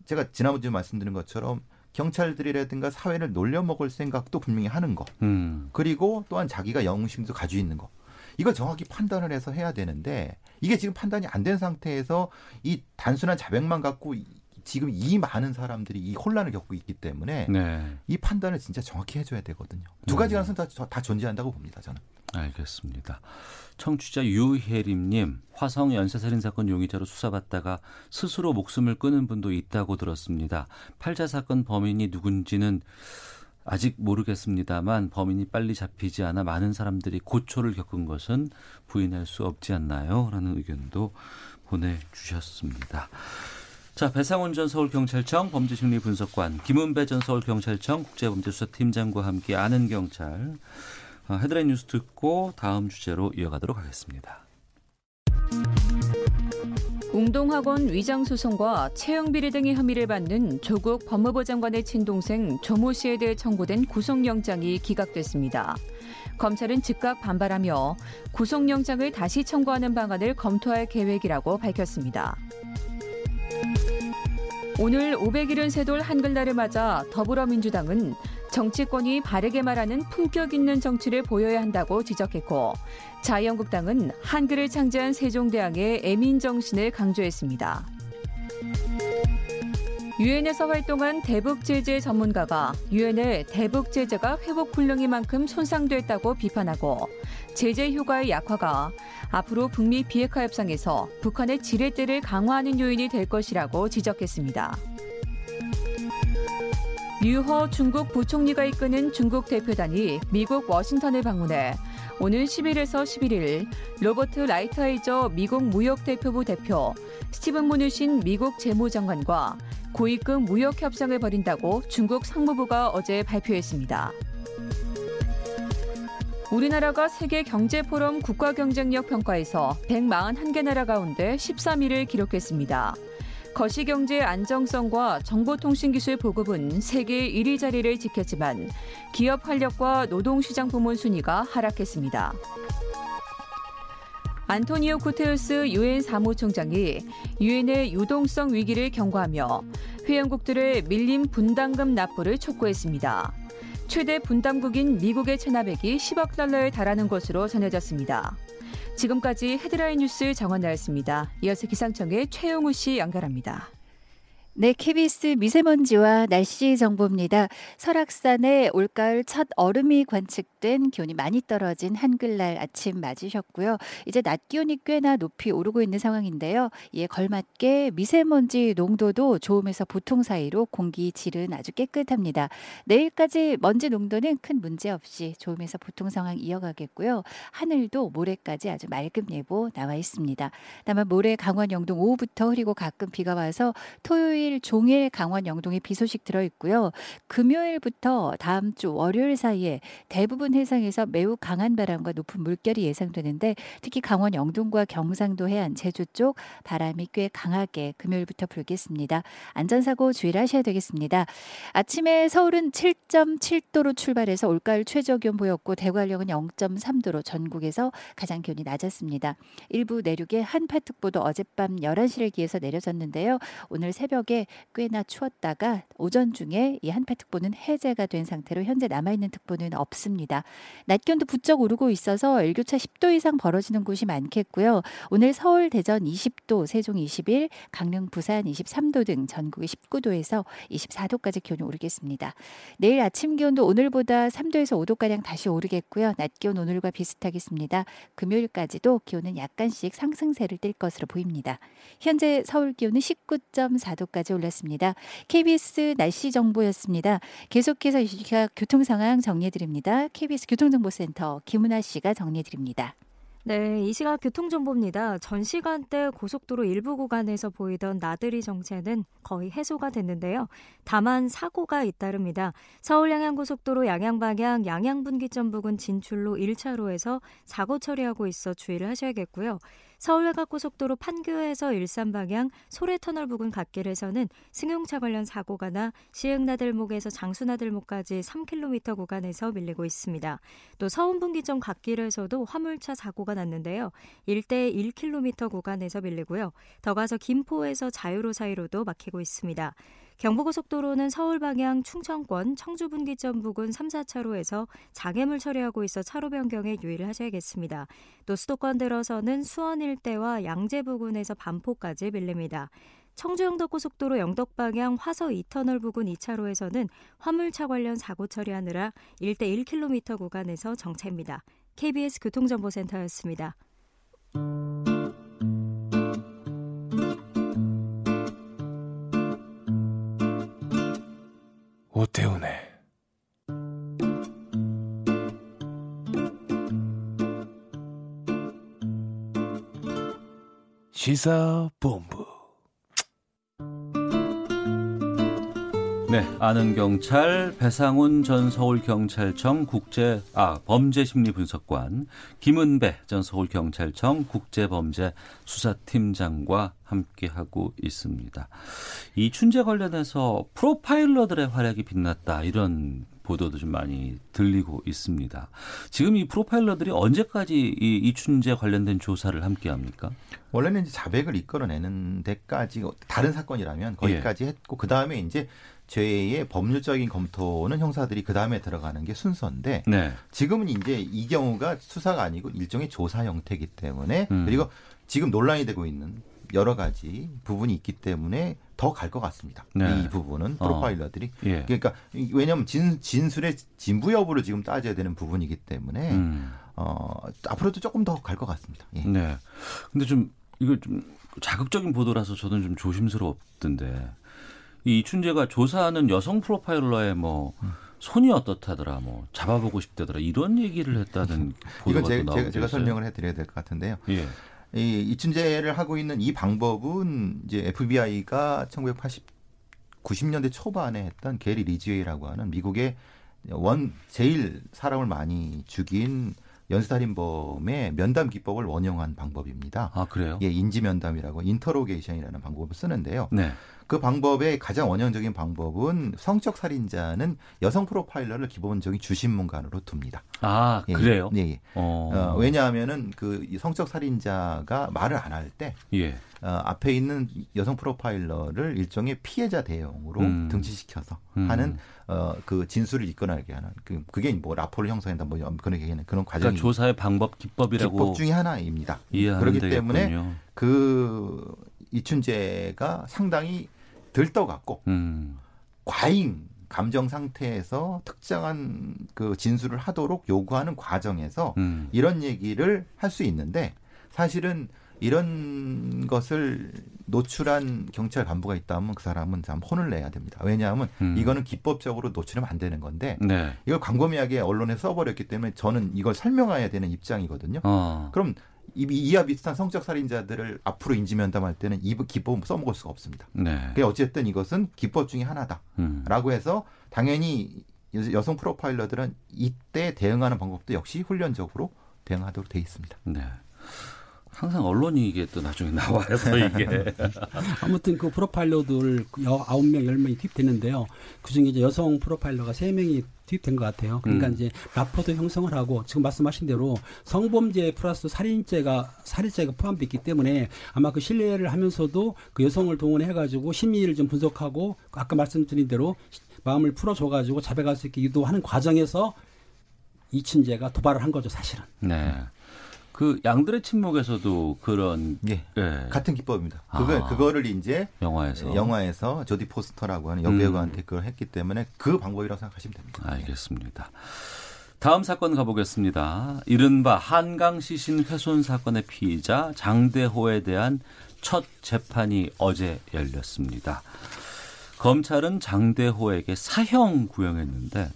제가 지난번에 말씀드린 것처럼 경찰들이라든가 사회를 놀려먹을 생각도 분명히 하는 거. 음. 그리고 또한 자기가 영웅심도 가지고 있는 거. 이걸 정확히 판단을 해서 해야 되는데 이게 지금 판단이 안 된 상태에서 이 단순한 자백만 갖고 지금 이 많은 사람들이 이 혼란을 겪고 있기 때문에 네. 이 판단을 진짜 정확히 해줘야 되거든요. 두 가지 가능성 다, 다 존재한다고 봅니다, 저는. 알겠습니다. 청취자 유혜림님, 화성 연쇄살인 사건 용의자로 수사받다가 스스로 목숨을 끊은 분도 있다고 들었습니다. 팔 차 사건 범인이 누군지는 아직 모르겠습니다만 범인이 빨리 잡히지 않아 많은 사람들이 고초를 겪은 것은 부인할 수 없지 않나요? 라는 의견도 보내주셨습니다. 자, 배상훈 전 서울경찰청 범죄심리분석관, 김은배 전 서울경찰청 국제범죄수사팀장과 함께 아는 경찰 헤드라인 뉴스 듣고 다음 주제로 이어가도록 하겠습니다. 웅동학원 위장소송과 채용비리 등의 혐의를 받는 조국 법무부 장관의 친동생 조모 씨에 대해 청구된 구속영장이 기각됐습니다. 검찰은 즉각 반발하며 구속영장을 다시 청구하는 방안을 검토할 계획이라고 밝혔습니다. 오늘 오백칠십삼 돌 한글날을 맞아 더불어민주당은 정치권이 바르게 말하는 품격 있는 정치를 보여야 한다고 지적했고 자유한국당은 한글을 창제한 세종대왕의 애민 정신을 강조했습니다. 유엔에서 활동한 대북 제재 전문가가 유엔의 대북 제재가 회복 불능이만큼 손상됐다고 비판하고 제재 효과의 약화가 앞으로 북미 비핵화 협상에서 북한의 지렛대를 강화하는 요인이 될 것이라고 지적했습니다. 유허 중국 부총리가 이끄는 중국 대표단이 미국 워싱턴을 방문해 오는 십일에서 십일일 로버트 라이트하이저 미국 무역대표부 대표, 스티븐 무누신 미국 재무장관과 고위급 무역협상을 벌인다고 중국 상무부가 어제 발표했습니다. 우리나라가 세계 경제포럼 국가경쟁력 평가에서 백사십일 개 나라 가운데 십삼 위를 기록했습니다. 거시경제 안정성과 정보통신기술 보급은 세계 일 위 자리를 지켰지만 기업 활력과 노동시장 부문 순위가 하락했습니다. 안토니오 구테우스 유엔 사무총장이 유엔의 유동성 위기를 경고하며 회원국들의 밀림 분담금 납부를 촉구했습니다. 최대 분담국인 미국의 체납액이 십억 달러에 달하는 것으로 전해졌습니다. 지금까지 헤드라인 뉴스 정원나였습니다. 이어서 기상청의 최용우 씨 연결합니다. 네, 케이비에스 미세먼지와 날씨 정보입니다. 설악산에 올가을 첫 얼음이 관측된 기온이 많이 떨어진 한글날 아침 맞으셨고요. 이제 낮 기온이 꽤나 높이 오르고 있는 상황인데요. 이에 걸맞게 미세먼지 농도도 좋음에서 보통 사이로 공기 질은 아주 깨끗합니다. 내일까지 먼지 농도는 큰 문제 없이 좋음에서 보통 상황 이어가겠고요. 하늘도 모레까지 아주 맑음 예보 나와 있습니다. 다만 모레 강원 영동 오후부터 흐리고 가끔 비가 와서 토요일 종일 강원 영동에 비 소식 들어있고요. 금요일부터 다음 주 월요일 사이에 대부분 해상에서 매우 강한 바람과 높은 물결이 예상되는데 특히 강원 영동과 경상도 해안 제주 쪽 바람이 꽤 강하게 금요일부터 불겠습니다. 안전사고 주의를 하셔야 되겠습니다. 아침에 서울은 칠 점 칠 도로 출발해서 올가을 최저기온 보였고 대관령은 영 점 삼 도로 전국에서 가장 기온이 낮았습니다. 일부 내륙에 한파특보도 어젯밤 열한 시를 기해서 내려졌는데요. 오늘 새벽에 새벽에 꽤나 추웠다가 오전 중에 이 한파특보는 해제가 된 상태로 현재 남아있는 특보는 없습니다. 낮 기온도 부쩍 오르고 있어서 일교차 십 도 이상 벌어지는 곳이 많겠고요. 오늘 서울, 대전 이십 도, 세종 이십일, 강릉, 부산 이십삼 도 등 전국이 십구 도에서 이십사 도까지 기온이 오르겠습니다. 내일 아침 기온도 오늘보다 삼 도에서 오 도가량 다시 오르겠고요. 낮 기온 오늘과 비슷하겠습니다. 금요일까지도 기온은 약간씩 상승세를 띨 것으로 보입니다. 현재 서울 기온은 십구 점 사 도까지 올랐습니다. 케이비에스 날씨 정보였습니다. 계속해서 이 시각 교통 상황 정리해드립니다. 케이비에스 교통정보센터 김은아 씨가 정리해드립니다. 네, 이 시각 교통정보입니다. 전 시간대 고속도로 일부 구간에서 보이던 나들이 정체는 거의 해소가 됐는데요. 다만 사고가 잇따릅니다. 서울 양양고속도로 양양방향 양양분기점 부근 진출로 일 차로에서 사고 처리하고 있어 주의를 하셔야겠고요. 서울 외곽고속도로 판교에서 일산방향 소래터널 부근 갓길에서는 승용차 관련 사고가 나 시흥나들목에서 장수나들목까지 삼 킬로미터 구간에서 밀리고 있습니다. 또 서운분기점 갓길에서도 화물차 사고가 났는데요. 일대 일 킬로미터 구간에서 밀리고요. 더 가서 김포에서 자유로 사이로도 막히고 있습니다. 경부고속도로는 서울 방향 충청권 청주분기점 부근 삼, 사 차로에서 장애물 처리하고 있어 차로 변경에 유의를 하셔야겠습니다. 또 수도권 들어서는 수원 일대와 양재 부근에서 반포까지 밀립니다. 청주 영덕고속도로 영덕 방향 화서 이 터널 부근 이 차로에서는 화물차 관련 사고 처리하느라 일대 일 킬로미터 구간에서 정체입니다. 케이비에스 교통정보센터였습니다. 오태훈의 시사본부. 네, 아는 경찰 배상훈 전 서울경찰청 국제 아 범죄심리분석관, 김은배 전 서울경찰청 국제범죄수사팀장과 함께하고 있습니다. 이춘재 관련해서 프로파일러들의 활약이 빛났다, 이런 보도도 좀 많이 들리고 있습니다. 지금 이 프로파일러들이 언제까지 이 이춘재 관련된 조사를 함께합니까? 원래는 이제 자백을 이끌어내는 데까지, 다른 사건이라면 거기까지 예. 했고, 그 다음에 이제 죄의 법률적인 검토는 형사들이 그 다음에 들어가는 게 순서인데, 네. 지금은 이제 이 경우가 수사가 아니고 일종의 조사 형태이기 때문에 음. 그리고 지금 논란이 되고 있는 여러 가지 부분이 있기 때문에 더 갈 것 같습니다. 네. 이 부분은 프로파일러들이. 어. 예. 그러니까 왜냐하면 진, 진술의 진부 여부를 지금 따져야 되는 부분이기 때문에 음. 어, 앞으로도 조금 더 갈 것 같습니다. 예. 네. 근데 좀 이거 좀 자극적인 보도라서 저는 좀 조심스럽던데, 이 이춘재가 조사하는 여성 프로파일러의 뭐 음. 손이 어떻다더라, 뭐 잡아보고 싶다더라, 이런 얘기를 했다는 보도가 또 나오고 있어요. 제가 설명을 해드려야 될 것 같은데요. 예. 이 이춘재를 하고 있는 이 방법은 이제 에프비아이가 천구백팔십, 구십 년대 초반에 했던 게리 리지웨이라고 하는 미국의 원 제일 사람을 많이 죽인 연쇄살인범의 면담 기법을 원형한 방법입니다. 아, 그래요? 예, 인지 면담이라고 인터로게이션이라는 방법을 쓰는데요. 네. 그 방법의 가장 원형적인 방법은 성적 살인자는 여성 프로파일러를 기본적인 주심문관으로 둡니다. 아, 예, 그래요? 네. 예, 예. 어, 왜냐하면은 그 성적 살인자가 말을 안 할 때 예. 어, 앞에 있는 여성 프로파일러를 일종의 피해자 대용으로 음. 등치시켜서 음. 하는 어, 그 진술을 이끌어내게 하는 그, 그게 뭐 라포를 형성한다 뭐 그런 얘기는 그런 과정이. 그러니까 조사의 방법 기법이라고. 기법 중에 하나입니다. 그렇기 되겠군요. 때문에 그 이춘재가 상당히 들떠갖고 음. 과잉 감정 상태에서 특정한 그 진술을 하도록 요구하는 과정에서 음. 이런 얘기를 할 수 있는데, 사실은 이런 것을 노출한 경찰 간부가 있다면 그 사람은 참 혼을 내야 됩니다. 왜냐하면 음. 이거는 기법적으로 노출하면 안 되는 건데 네. 이걸 광범위하게 언론에 써버렸기 때문에 저는 이걸 설명해야 되는 입장이거든요. 어. 그럼 이와 비슷한 성적 살인자들을 앞으로 인지면담할 때는 이 기법은 써먹을 수가 없습니다. 네. 어쨌든 이것은 기법 중에 하나다라고 음. 해서 당연히 여성 프로파일러들은 이때 대응하는 방법도 역시 훈련적으로 대응하도록 돼 있습니다. 네. 항상 언론이 이게 또 나중에 나와서 이게. 아무튼 그 프로파일러들 아홉 명, 열 명이 투입되는데요. 그중에 이제 여성 프로파일러가 세 명이 투입된 것 같아요. 그러니까 음. 이제 라포도 형성을 하고 지금 말씀하신 대로 성범죄 플러스 살인죄가 살인죄가 포함됐기 때문에 아마 그 신뢰를 하면서도 그 여성을 동원해가지고 심리를 좀 분석하고 아까 말씀드린 대로 마음을 풀어줘가지고 자백할 수 있게 유도하는 과정에서 이춘재가 도발을 한 거죠, 사실은. 네. 그 양들의 침묵에서도 그런 예. 예. 같은 기법입니다. 그걸 아. 그거를 이제 영화에서 영화에서 조디 포스터라고 하는 여배우한테 음. 그걸 했기 때문에 그 방법이라고 생각하시면 됩니다. 알겠습니다. 다음 사건 가보겠습니다. 이른바 한강 시신 훼손 사건의 피의자 장대호에 대한 첫 재판이 어제 열렸습니다. 검찰은 장대호에게 사형 구형했는데.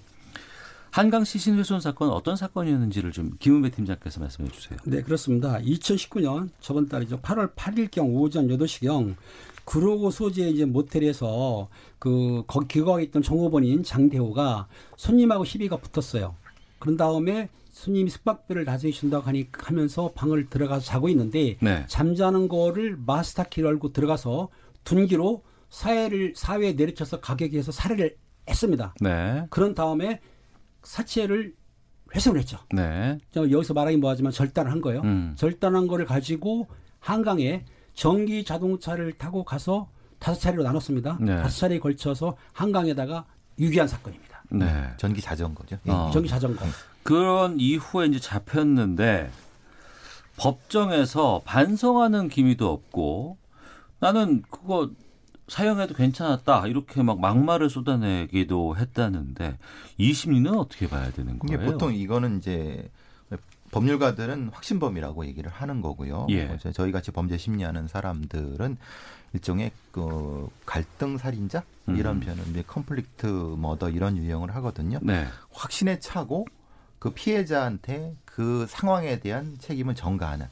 한강 시신 훼손 사건 어떤 사건이었는지를 좀 김은배 팀장께서 말씀해 주세요. 네, 그렇습니다. 이천십구 년 저번 달이죠. 팔월 팔일경 오전 여덟 시경 구로구 소재 이제 모텔에서 그 거기 기거하고 있던 종업원인 장대호가 손님하고 시비가 붙었어요. 그런 다음에 손님이 숙박비를 나중에 준다고 하니까 하면서 방을 들어가서 자고 있는데 네. 잠자는 거를 마스터키를 열고 들어가서 둔기로 사회를 사회에 내리쳐서 가격에서 살해를 했습니다. 네. 그런 다음에 사체를 훼손을 했죠. 네. 여기서 말하기 뭐하지만 절단을 한 거예요. 음. 절단한 거를 가지고 한강에 전기 자동차를 타고 가서 다섯 차례로 나눴습니다. 네. 다섯 차례에 걸쳐서 한강에다가 유기한 사건입니다. 네. 네. 전기 자전거죠. 어. 전기 자전거. 그런 이후에 이제 잡혔는데 법정에서 반성하는 기미도 없고 나는 그거 사형해도 괜찮았다 이렇게 막 막말을 쏟아내기도 했다는데 이 심리는 어떻게 봐야 되는 거예요? 이게 보통 이거는 이제 법률가들은 확신범이라고 얘기를 하는 거고요. 예. 저희 같이 범죄 심리하는 사람들은 일종의 그 갈등 살인자 음. 이런 표현은 컴플릭트 머더 이런 유형을 하거든요. 네. 확신에 차고 그 피해자한테 그 상황에 대한 책임을 전가하는.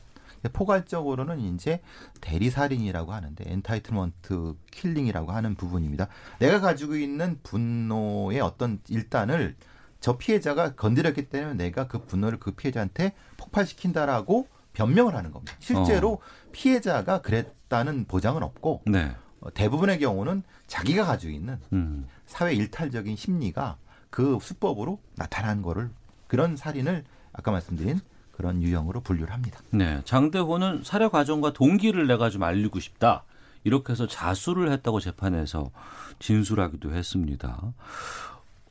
포괄적으로는 이제 대리살인이라고 하는데 엔타이틀먼트 킬링이라고 하는 부분입니다. 내가 가지고 있는 분노의 어떤 일단을 저 피해자가 건드렸기 때문에 내가 그 분노를 그 피해자한테 폭발시킨다라고 변명을 하는 겁니다. 실제로 어. 피해자가 그랬다는 보장은 없고 네. 대부분의 경우는 자기가 가지고 있는 음. 사회 일탈적인 심리가 그 수법으로 나타난 거를 그런 살인을 아까 말씀드린 그런 유형으로 분류를 합니다. 네, 장대호는 살해 과정과 동기를 내가 좀 알리고 싶다. 이렇게 해서 자수를 했다고 재판에서 진술하기도 했습니다.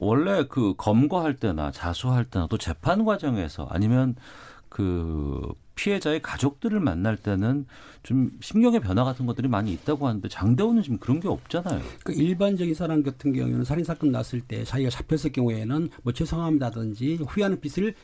원래 그 검거할 때나 자수할 때나 또 재판 과정에서 아니면 그 피해자의 가족들을 만날 때는 좀 심경의 변화 같은 것들이 많이 있다고 하는데 장대호는 지금 그런 게 없잖아요. 그 일반적인 사람 같은 경우에는 살인사건 났을 때 자기가 잡혔을 경우에는 뭐 죄송합니다든지 후회하는 빛을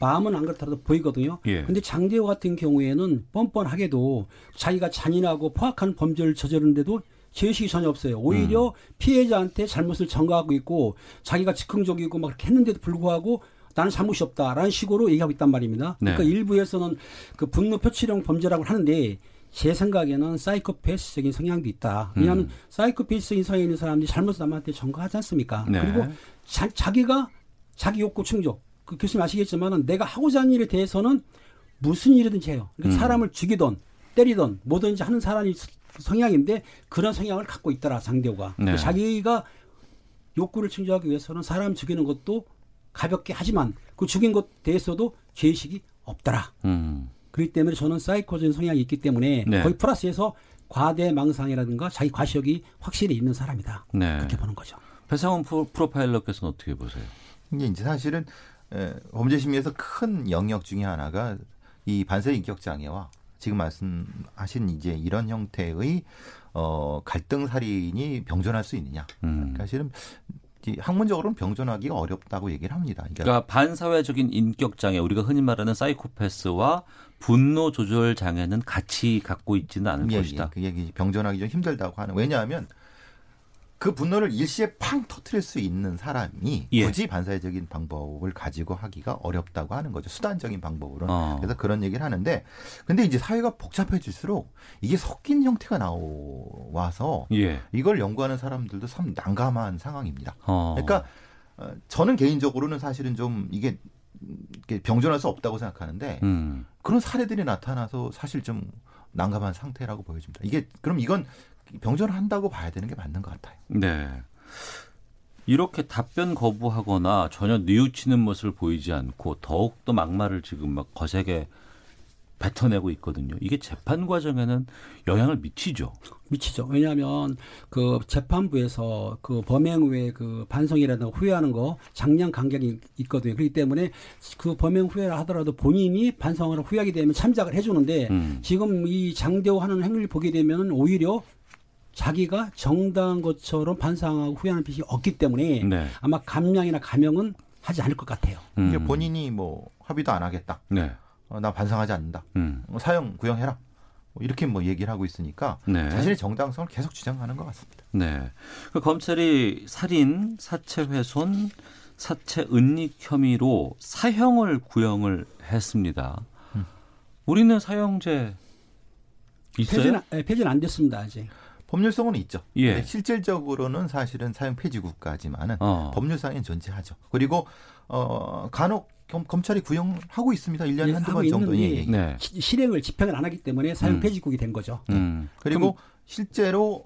마음은 안 그렇더라도 보이거든요. 그런데 예. 장대호 같은 경우에는 뻔뻔하게도 자기가 잔인하고 포악한 범죄를 저지르는데도 죄의식이 전혀 없어요. 오히려 음. 피해자한테 잘못을 전가하고 있고 자기가 즉흥적이고 막 그렇게 했는데도 불구하고 나는 잘못이 없다라는 식으로 얘기하고 있단 말입니다. 네. 그러니까 일부에서는 그 분노 표출형 범죄라고 하는데 제 생각에는 사이코패스적인 성향도 있다. 왜냐하면 음. 사이코패스적인 성향이 있는 사람들이 잘못을 남한테 전가하지 않습니까? 네. 그리고 자, 자기가 자기 욕구 충족. 그 교수님 아시겠지만 내가 하고자 하는 일에 대해서는 무슨 일이든지 해요. 그러니까 음. 사람을 죽이든 때리든 뭐든지 하는 사람이 성향인데 그런 성향을 갖고 있더라 장대호가. 네. 자기가 욕구를 충족하기 위해서는 사람 죽이는 것도 가볍게 하지만 그 죽인 것에 대해서도 죄의식이 없더라. 음. 그렇기 때문에 저는 사이코적인 성향이 있기 때문에 네. 거의 플러스에서 과대망상이라든가 자기 과시욕이 확실히 있는 사람이다. 네. 그렇게 보는 거죠. 배상훈 프로파일러께서는 어떻게 보세요? 이게 이제 사실은 범죄심리에서 큰 영역 중에 하나가 이 반세인격장애와 지금 말씀하신 이제 이런 형태의 어, 갈등살인이 병존할 수 있느냐. 음. 사실은 학문적으로는 병존하기가 어렵다고 얘기를 합니다. 그러니까, 그러니까 반사회적인 인격장애, 우리가 흔히 말하는 사이코패스와 분노 조절 장애는 같이 갖고 있지는 않을 예, 것이다. 예, 그게 병존하기 좀 힘들다고 하는. 왜냐하면 그 분노를 일시에 팡 터뜨릴 수 있는 사람이 예. 굳이 반사회적인 방법을 가지고 하기가 어렵다고 하는 거죠. 수단적인 방법으로는. 어. 그래서 그런 얘기를 하는데 근데 이제 사회가 복잡해질수록 이게 섞인 형태가 나와서 예. 이걸 연구하는 사람들도 참 난감한 상황입니다. 어. 그러니까 저는 개인적으로는 사실은 좀 이게 병존할 수 없다고 생각하는데 음. 그런 사례들이 나타나서 사실 좀 난감한 상태라고 보여집니다. 이게 그럼 이건 병존한다고 봐야 되는 게 맞는 것 같아요. 네. 이렇게 답변 거부하거나 전혀 뉘우치는 모습을 보이지 않고 더욱더 막말을 지금 막 거세게 뱉어내고 있거든요. 이게 재판 과정에는 영향을 미치죠. 미치죠. 왜냐하면 그 재판부에서 그 범행 후에 그 반성이라든가 후회하는 거 장량 간격이 있거든요. 그렇기 때문에 그 범행 후회를 하더라도 본인이 반성을 후회하게 되면 참작을 해주는데 음. 지금 이 장대호 하는 행위를 보게 되면 오히려 자기가 정당한 것처럼 반성하고 후회하는 빛이 없기 때문에 네. 아마 감량이나 감형은 하지 않을 것 같아요. 음. 이게 본인이 뭐 합의도 안 하겠다. 네. 어, 나 반성하지 않는다. 음. 어, 사형 구형해라. 뭐 이렇게 뭐 얘기를 하고 있으니까 네. 자신의 정당성을 계속 주장하는 것 같습니다. 네. 그 검찰이 살인, 사체훼손, 사체은닉 혐의로 사형을 구형을 했습니다. 음. 우리는 사형제 있어요? 폐지는 안 됐습니다. 아직. 법률성은 있죠. 예. 실질적으로는 사실은 사형 폐지국가지만은 어. 법률상에는 존재하죠. 그리고 어, 간혹 검, 검찰이 구형하고 있습니다. 일 년에 네, 한두 번 정도. 예, 예. 네. 시, 실행을 집행을 안 하기 때문에 사형 음. 폐지국이 된 거죠. 음. 그리고 그럼, 실제로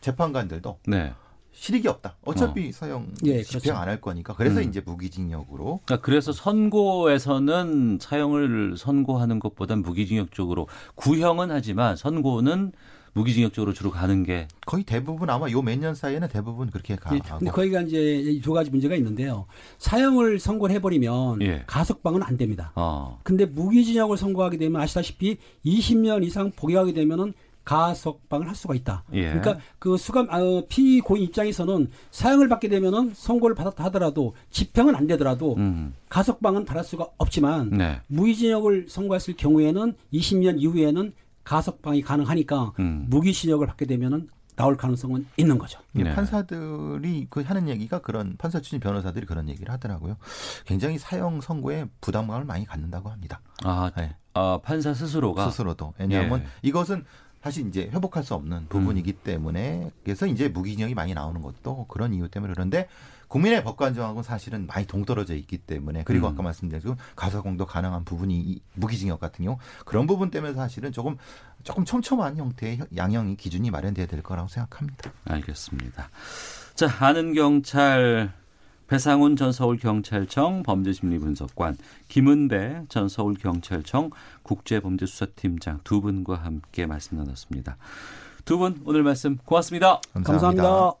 재판관들도 네. 실익이 없다. 어차피 어. 사형 예, 집행 그렇죠. 안 할 거니까. 그래서 음. 이제 무기징역으로. 그러니까 그래서 선고에서는 사형을 선고하는 것보단 무기징역 쪽으로 구형은 하지만 선고는 무기징역적으로 주로 가는 게 거의 대부분 아마 요 몇 년 사이에는 대부분 그렇게 가고. 예, 근데 거기가 이제 두 가지 문제가 있는데요. 사형을 선고를 해버리면 예. 가석방은 안 됩니다. 어. 근데 무기징역을 선고하게 되면 아시다시피 이십 년 이상 복역하게 되면은 가석방을 할 수가 있다. 예. 그러니까 그 수감 아, 피고인 입장에서는 사형을 받게 되면은 선고를 받았다 하더라도 집행은 안 되더라도 음. 가석방은 받을 수가 없지만 네. 무기징역을 선고했을 경우에는 이십 년 이후에는 가석방이 가능하니까 음. 무기징역을 받게 되면은 나올 가능성은 있는 거죠. 네. 판사들이 그 하는 얘기가 그런 판사 출신 변호사들이 그런 얘기를 하더라고요. 굉장히 사형 선고에 부담감을 많이 갖는다고 합니다. 아, 네. 아 판사 스스로가 스스로도 왜냐하면 예. 이것은 사실 이제 회복할 수 없는 부분이기 음. 때문에 그래서 이제 무기징역이 많이 나오는 것도 그런 이유 때문에 그런데 국민의 법관정하고는 사실은 많이 동떨어져 있기 때문에 그리고 음. 아까 말씀드린 가석방도 가능한 부분이 무기징역 같은 경우 그런 부분 때문에 사실은 조금 조금 촘촘한 형태의 양형이 기준이 마련돼야 될 거라고 생각합니다. 알겠습니다. 자, 아는 경찰 배상훈 전 서울경찰청 범죄심리분석관, 김은배 전 서울경찰청 국제범죄수사팀장 두 분과 함께 말씀 나눴습니다. 두 분 오늘 말씀 고맙습니다. 감사합니다. 감사합니다.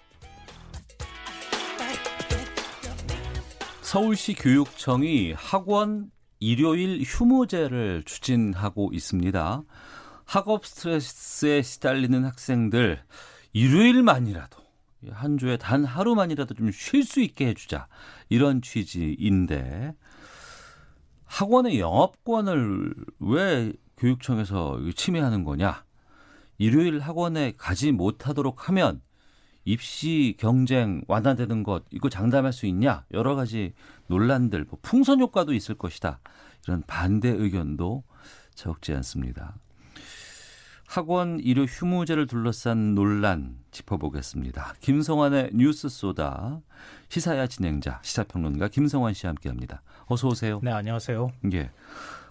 서울시 교육청이 학원 일요일 휴무제를 추진하고 있습니다. 학업 스트레스에 시달리는 학생들 일요일만이라도 한 주에 단 하루만이라도 좀 쉴 수 있게 해주자 이런 취지인데 학원의 영업권을 왜 교육청에서 침해하는 거냐. 일요일 학원에 가지 못하도록 하면 입시 경쟁 완화되는 것 이거 장담할 수 있냐. 여러 가지 논란들 뭐 풍선 효과도 있을 것이다. 이런 반대 의견도 적지 않습니다. 학원 일요 휴무제를 둘러싼 논란 짚어보겠습니다. 김성환의 뉴스 소다 시사야 진행자 시사평론가 김성환 씨와 함께합니다. 어서 오세요. 네, 안녕하세요. 예,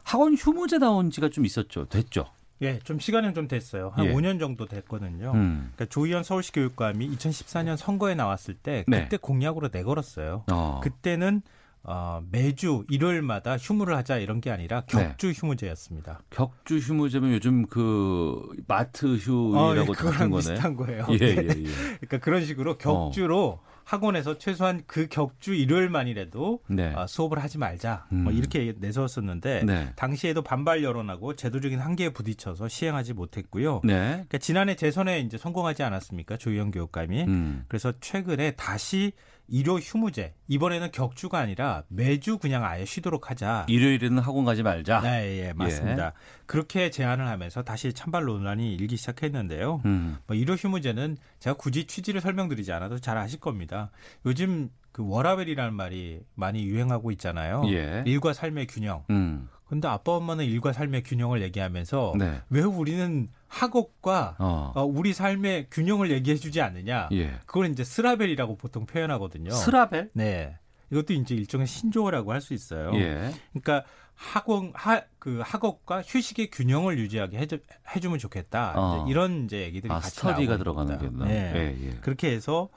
학원 휴무제 나온 지가 좀 있었죠, 됐죠? 예, 좀 시간은 좀 됐어요. 한 예. 오 년 정도 됐거든요. 음. 그러니까 조희연 서울시 교육감이 이천십사 년 선거에 나왔을 때 그때 네. 공약으로 내걸었어요. 어. 그때는 어, 매주 일요일마다 휴무를 하자 이런 게 아니라 격주 네. 휴무제였습니다. 격주 휴무제면 요즘 그 마트 휴라고 하는 어, 거네. 비슷한 거예요. 예, 예, 예. 그러니까 그런 식으로 격주로 어. 학원에서 최소한 그 격주 일요일만이라도 네. 어, 수업을 하지 말자 음. 뭐 이렇게 내세웠었는데 네. 당시에도 반발 여론하고 제도적인 한계에 부딪혀서 시행하지 못했고요. 네. 그러니까 지난해 재선에 이제 성공하지 않았습니까? 조희연 교육감이. 음. 그래서 최근에 다시 일요 휴무제. 이번에는 격주가 아니라 매주 그냥 아예 쉬도록 하자. 일요일에는 학원 가지 말자. 네, 예, 맞습니다. 예. 그렇게 제안을 하면서 다시 찬반 논란이 일기 시작했는데요. 음. 뭐 일요 휴무제는 제가 굳이 취지를 설명드리지 않아도 잘 아실 겁니다. 요즘 그 워라밸이라는 말이 많이 유행하고 있잖아요. 예. 일과 삶의 균형. 음. 근데 아빠 엄마는 일과 삶의 균형을 얘기하면서 네. 왜 우리는 학업과 어. 어, 우리 삶의 균형을 얘기해 주지 않느냐. 예. 그걸 이제 스라벨이라고 보통 표현하거든요. 스라벨? 네. 이것도 이제 일종의 신조어라고 할 수 있어요. 예. 그러니까 학원, 하, 그 학업과 휴식의 균형을 유지하게 해주, 해주면 좋겠다. 어. 이제 이런 이제 얘기들이 아, 같이 스터디가 들어가는 거구나. 네. 예, 예. 그렇게 해서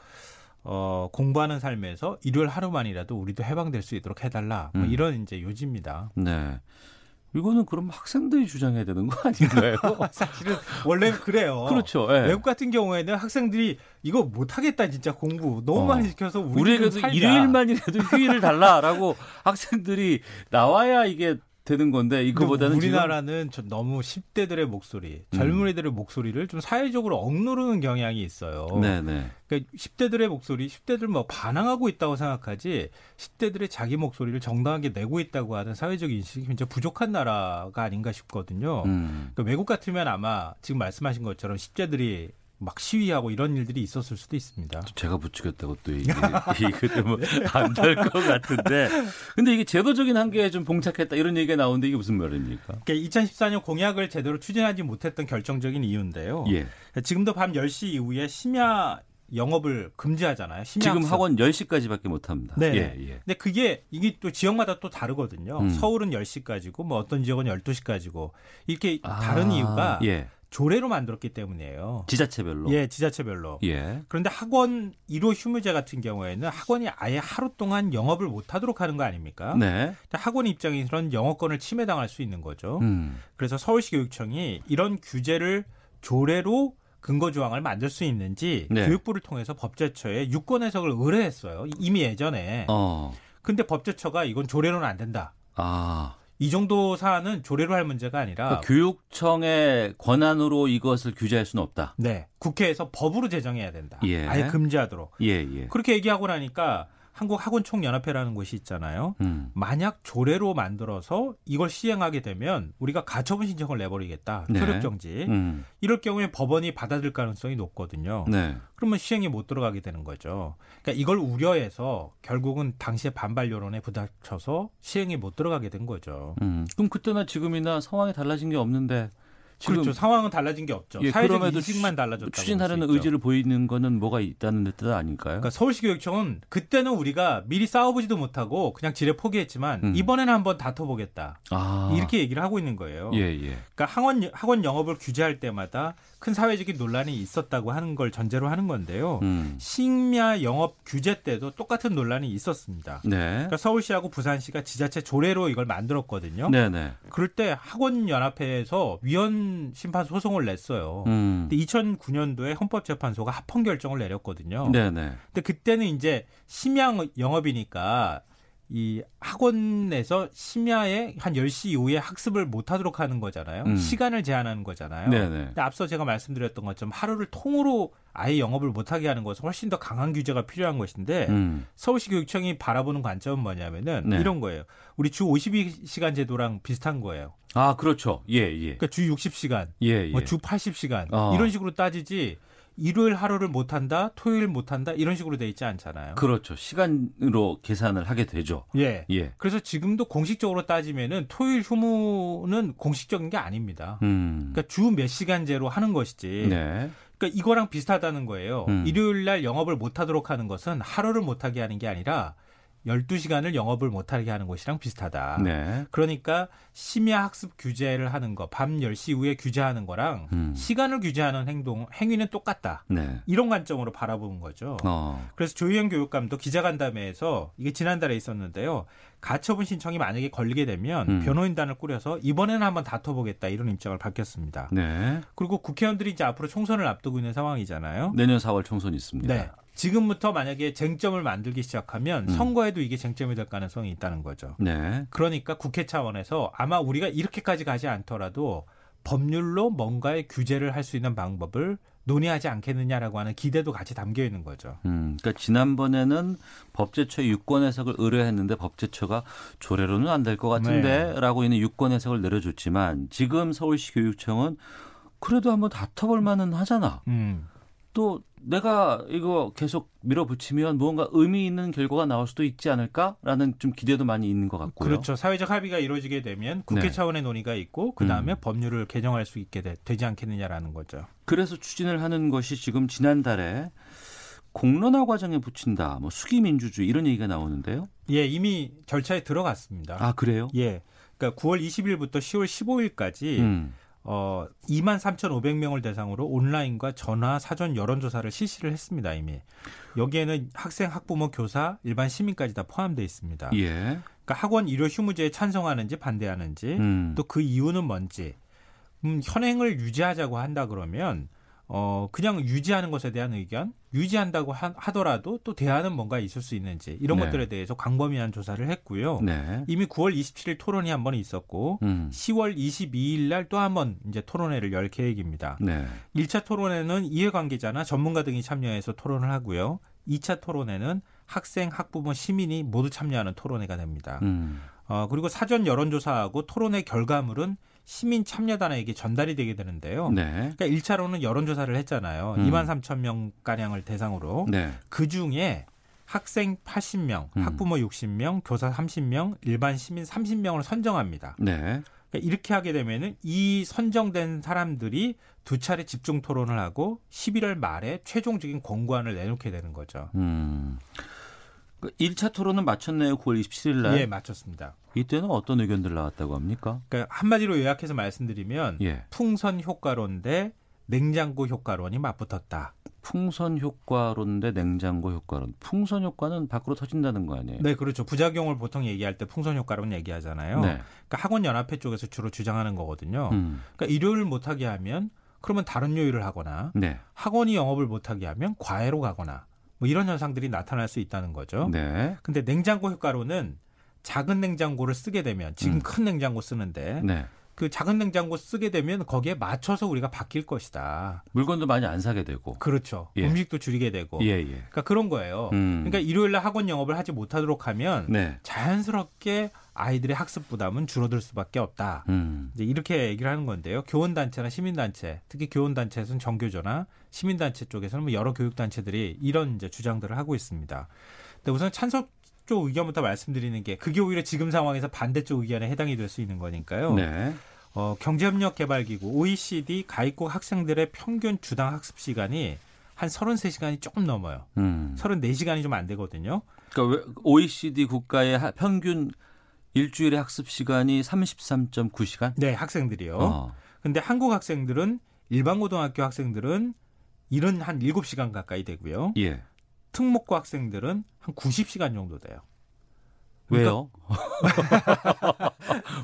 어, 공부하는 삶에서 일요일 하루만이라도 우리도 해방될 수 있도록 해달라. 뭐 음. 이런 이제 요지입니다. 네. 이거는 그럼 학생들이 주장해야 되는 거 아닌가요? 사실은 원래 그래요. 그렇죠. 예. 외국 같은 경우에는 학생들이 이거 못하겠다 진짜 공부 너무 어. 많이 시켜서 우리 우리에게도 일요일만이라도 휴일을 달라라고 학생들이 나와야 이게 되는 건데 이거보다는 우리나라는 지금... 너무 십 대들의 목소리, 젊은이들의 음. 목소리를 좀 사회적으로 억누르는 경향이 있어요. 네네. 그러니까 십 대들의 목소리, 십 대들 뭐 반항하고 있다고 생각하지 십 대들의 자기 목소리를 정당하게 내고 있다고 하는 사회적 인식이 진짜 부족한 나라가 아닌가 싶거든요. 음. 그러니까 외국 같으면 아마 지금 말씀하신 것처럼 십 대들이 막 시위하고 이런 일들이 있었을 수도 있습니다. 제가 부추겼다고 또 이게 뭐 안 될 것 같은데. 근데 이게 제도적인 한계에 좀 봉착했다 이런 얘기가 나오는데 이게 무슨 말입니까? 그러니까 이천십사 년 공약을 제대로 추진하지 못했던 결정적인 이유인데요. 예. 지금도 밤 열 시 이후에 심야 영업을 금지하잖아요. 심야학습. 지금 학원 열 시까지밖에 못합니다. 네. 예, 예. 근데 그게 이게 또 지역마다 또 다르거든요. 음. 서울은 열 시까지고 뭐 어떤 지역은 열두 시까지고 이렇게 아, 다른 이유가 예. 조례로 만들었기 때문이에요. 지자체별로? 예, 지자체별로. 예. 그런데 학원 일호 휴무제 같은 경우에는 학원이 아예 하루 동안 영업을 못하도록 하는 거 아닙니까? 네. 학원 입장에서는 영업권을 침해당할 수 있는 거죠. 음. 그래서 서울시 교육청이 이런 규제를 조례로 근거 조항을 만들 수 있는지 네. 교육부를 통해서 법제처에 유권 해석을 의뢰했어요. 이미 예전에. 어. 근데 법제처가 이건 조례로는 안 된다. 아. 이 정도 사안은 조례로 할 문제가 아니라 그러니까 교육청의 권한으로 이것을 규제할 수는 없다. 네, 국회에서 법으로 제정해야 된다. 예. 아예 금지하도록. 예, 예. 그렇게 얘기하고 나니까 한국학원총연합회라는 곳이 있잖아요. 음. 만약 조례로 만들어서 이걸 시행하게 되면 우리가 가처분 신청을 내버리겠다. 네. 효력정지. 음. 이럴 경우에 법원이 받아들일 가능성이 높거든요. 네. 그러면 시행에 못 들어가게 되는 거죠. 그러니까 이걸 우려해서 결국은 당시의 반발 여론에 부닥쳐서 시행에 못 들어가게 된 거죠. 음. 그럼 그때나 지금이나 상황이 달라진 게 없는데. 그렇죠. 상황은 달라진 게 없죠. 예, 사회적 인식만 달라졌다고. 추진하려는 의지를 보이는 거는 뭐가 있다는 뜻 아닐까요? 그러니까 서울시교육청은 그때는 우리가 미리 싸워보지도 못하고 그냥 지레 포기했지만 음. 이번에는 한번 다퉈보겠다. 아. 이렇게 얘기를 하고 있는 거예요. 예, 예. 그러니까 학원, 학원 영업을 규제할 때마다 큰 사회적인 논란이 있었다고 하는 걸 전제로 하는 건데요. 음. 심야 영업 규제 때도 똑같은 논란이 있었습니다. 네. 그러니까 서울시하고 부산시가 지자체 조례로 이걸 만들었거든요. 네, 네. 그럴 때 학원연합회에서 위원 심판 소송을 냈어요. 음. 근데 이천구 년도에 헌법재판소가 합헌 결정을 내렸거든요. 네네. 근데 그때는 이제 심야 영업이니까 이 학원에서 심야에 한 열 시 이후에 학습을 못하도록 하는 거잖아요. 음. 시간을 제한하는 거잖아요. 네네. 근데 앞서 제가 말씀드렸던 것처럼 하루를 통으로 아예 영업을 못하게 하는 것은 훨씬 더 강한 규제가 필요한 것인데 음. 서울시 교육청이 바라보는 관점은 뭐냐면은 네. 이런 거예요. 우리 주 오십이 시간 제도랑 비슷한 거예요. 아, 그렇죠. 예, 예. 그러니까 주 육십 시간, 예, 예. 뭐 주 팔십 시간 어. 이런 식으로 따지지 일요일 하루를 못한다, 토요일 못한다 이런 식으로 돼 있지 않잖아요. 그렇죠. 시간으로 계산을 하게 되죠. 예. 예. 그래서 지금도 공식적으로 따지면은 토요일 휴무는 공식적인 게 아닙니다. 음. 그러니까 주 몇 시간제로 하는 것이지. 네. 그러니까 이거랑 비슷하다는 거예요. 음. 일요일 날 영업을 못하도록 하는 것은 하루를 못하게 하는 게 아니라 열두 시간을 영업을 못하게 하는 것이랑 비슷하다. 네. 그러니까 심야 학습 규제를 하는 거, 밤 열 시 이후에 규제하는 거랑 음. 시간을 규제하는 행동, 행위는 똑같다. 네. 이런 관점으로 바라보는 거죠. 어. 그래서 조희연 교육감도 기자간담회에서 이게 지난달에 있었는데요. 가처분 신청이 만약에 걸리게 되면 음. 변호인단을 꾸려서 이번에는 한번 다퉈보겠다 이런 입장을 밝혔습니다. 네. 그리고 국회의원들이 이제 앞으로 총선을 앞두고 있는 상황이잖아요. 내년 사월 총선이 있습니다. 네. 지금부터 만약에 쟁점을 만들기 시작하면 음. 선거에도 이게 쟁점이 될 가능성이 있다는 거죠. 네. 그러니까 국회 차원에서 아마 우리가 이렇게까지 가지 않더라도 법률로 뭔가의 규제를 할 수 있는 방법을 논의하지 않겠느냐라고 하는 기대도 같이 담겨 있는 거죠. 음, 그러니까 지난번에는 법제처의 유권 해석을 의뢰했는데 법제처가 조례로는 안 될 것 같은데 네. 라고 있는 유권 해석을 내려줬지만 지금 서울시 교육청은 그래도 한번 다퉈볼 만은 하잖아. 음. 또 내가 이거 계속 밀어붙이면 무언가 의미 있는 결과가 나올 수도 있지 않을까라는 좀 기대도 많이 있는 것 같고요. 그렇죠. 사회적 합의가 이루어지게 되면 국회 네. 차원의 논의가 있고 그다음에 음. 법률을 개정할 수 있게 되, 되지 않겠느냐라는 거죠. 그래서 추진을 하는 것이 지금 지난달에 공론화 과정에 붙인다, 뭐 수기민주주의 이런 얘기가 나오는데요. 예, 이미 절차에 들어갔습니다. 아, 그래요? 예. 그러니까 구월 이십일부터 시월 십오일까지 음. 어, 이만 삼천오백 명을 대상으로 온라인과 전화, 사전 여론조사를 실시를 했습니다, 이미. 여기에는 학생, 학부모, 교사, 일반 시민까지 다 포함되어 있습니다. 예. 그러니까 학원 일요 휴무제에 찬성하는지 반대하는지, 음. 또 그 이유는 뭔지, 음, 현행을 유지하자고 한다 그러면, 어, 그냥 유지하는 것에 대한 의견, 유지한다고 하, 하더라도 또 대안은 뭔가 있을 수 있는지 이런 네. 것들에 대해서 광범위한 조사를 했고요. 네. 이미 구월 이십칠일 토론이 한 번 있었고 음. 시월 이십이일 날 또 한 번 이제 토론회를 열 계획입니다. 네. 일 차 토론회는 이해관계자나 전문가 등이 참여해서 토론을 하고요. 이 차 토론회는 학생, 학부모, 시민이 모두 참여하는 토론회가 됩니다. 음. 어, 그리고 사전 여론조사하고 토론회 결과물은 시민 참여단에게 전달이 되게 되는데요. 네. 그러니까 일 차로는 여론조사를 했잖아요. 음. 이만 삼천 명가량을 대상으로. 네. 그중에 학생 팔십 명, 음. 학부모 육십 명, 교사 삼십 명, 일반 시민 삼십 명을 선정합니다. 네. 그러니까 이렇게 하게 되면은 이 선정된 사람들이 두 차례 집중 토론을 하고 십일월 말에 최종적인 권고안을 내놓게 되는 거죠. 음. 일 차 토론은 마쳤네요. 구월 이십칠일 날. 예, 마쳤습니다. 이때는 어떤 의견들 나왔다고 합니까? 그러니까 한마디로 요약해서 말씀드리면 예. 풍선 효과론 대 냉장고 효과론이 맞붙었다. 풍선 효과론 대 냉장고 효과론. 풍선 효과는 밖으로 터진다는 거 아니에요? 네, 그렇죠. 부작용을 보통 얘기할 때 풍선 효과론 얘기하잖아요. 네. 그러니까 학원연합회 쪽에서 주로 주장하는 거거든요. 음. 그러니까 일요일 못하게 하면 그러면 다른 요일을 하거나 네. 학원이 영업을 못하게 하면 과외로 가거나 뭐 이런 현상들이 나타날 수 있다는 거죠. 네. 근데 냉장고 효과로는 작은 냉장고를 쓰게 되면 지금 음. 큰 냉장고 쓰는데 네. 그 작은 냉장고 쓰게 되면 거기에 맞춰서 우리가 바뀔 것이다. 물건도 많이 안 사게 되고. 그렇죠. 예. 음식도 줄이게 되고. 예, 예. 그러니까 그런 거예요. 음. 그러니까 일요일에 학원 영업을 하지 못하도록 하면 네. 자연스럽게 아이들의 학습 부담은 줄어들 수밖에 없다. 음. 이제 이렇게 얘기를 하는 건데요. 교원단체나 시민단체, 특히 교원단체에서는 정교조나 시민단체 쪽에서는 뭐 여러 교육단체들이 이런 이제 주장들을 하고 있습니다. 근데 우선 찬석 쪽 의견부터 말씀드리는 게 그게 오히려 지금 상황에서 반대쪽 의견에 해당이 될 수 있는 거니까요. 네. 어, 경제협력개발기구 오이시디 가입국 학생들의 평균 주당 학습 시간이 한 서른세 시간이 조금 넘어요. 음. 서른네 시간이 좀 안 되거든요. 그러니까 오이시디 국가의 평균 일주일의 학습 시간이 삼십삼 점 구 시간? 네, 학생들이요. 그런데 어. 한국 학생들은 일반 고등학교 학생들은 일은 한 일곱 시간 가까이 되고요. 예. 특목고 학생들은 한 구십 시간 정도 돼요. 왜요?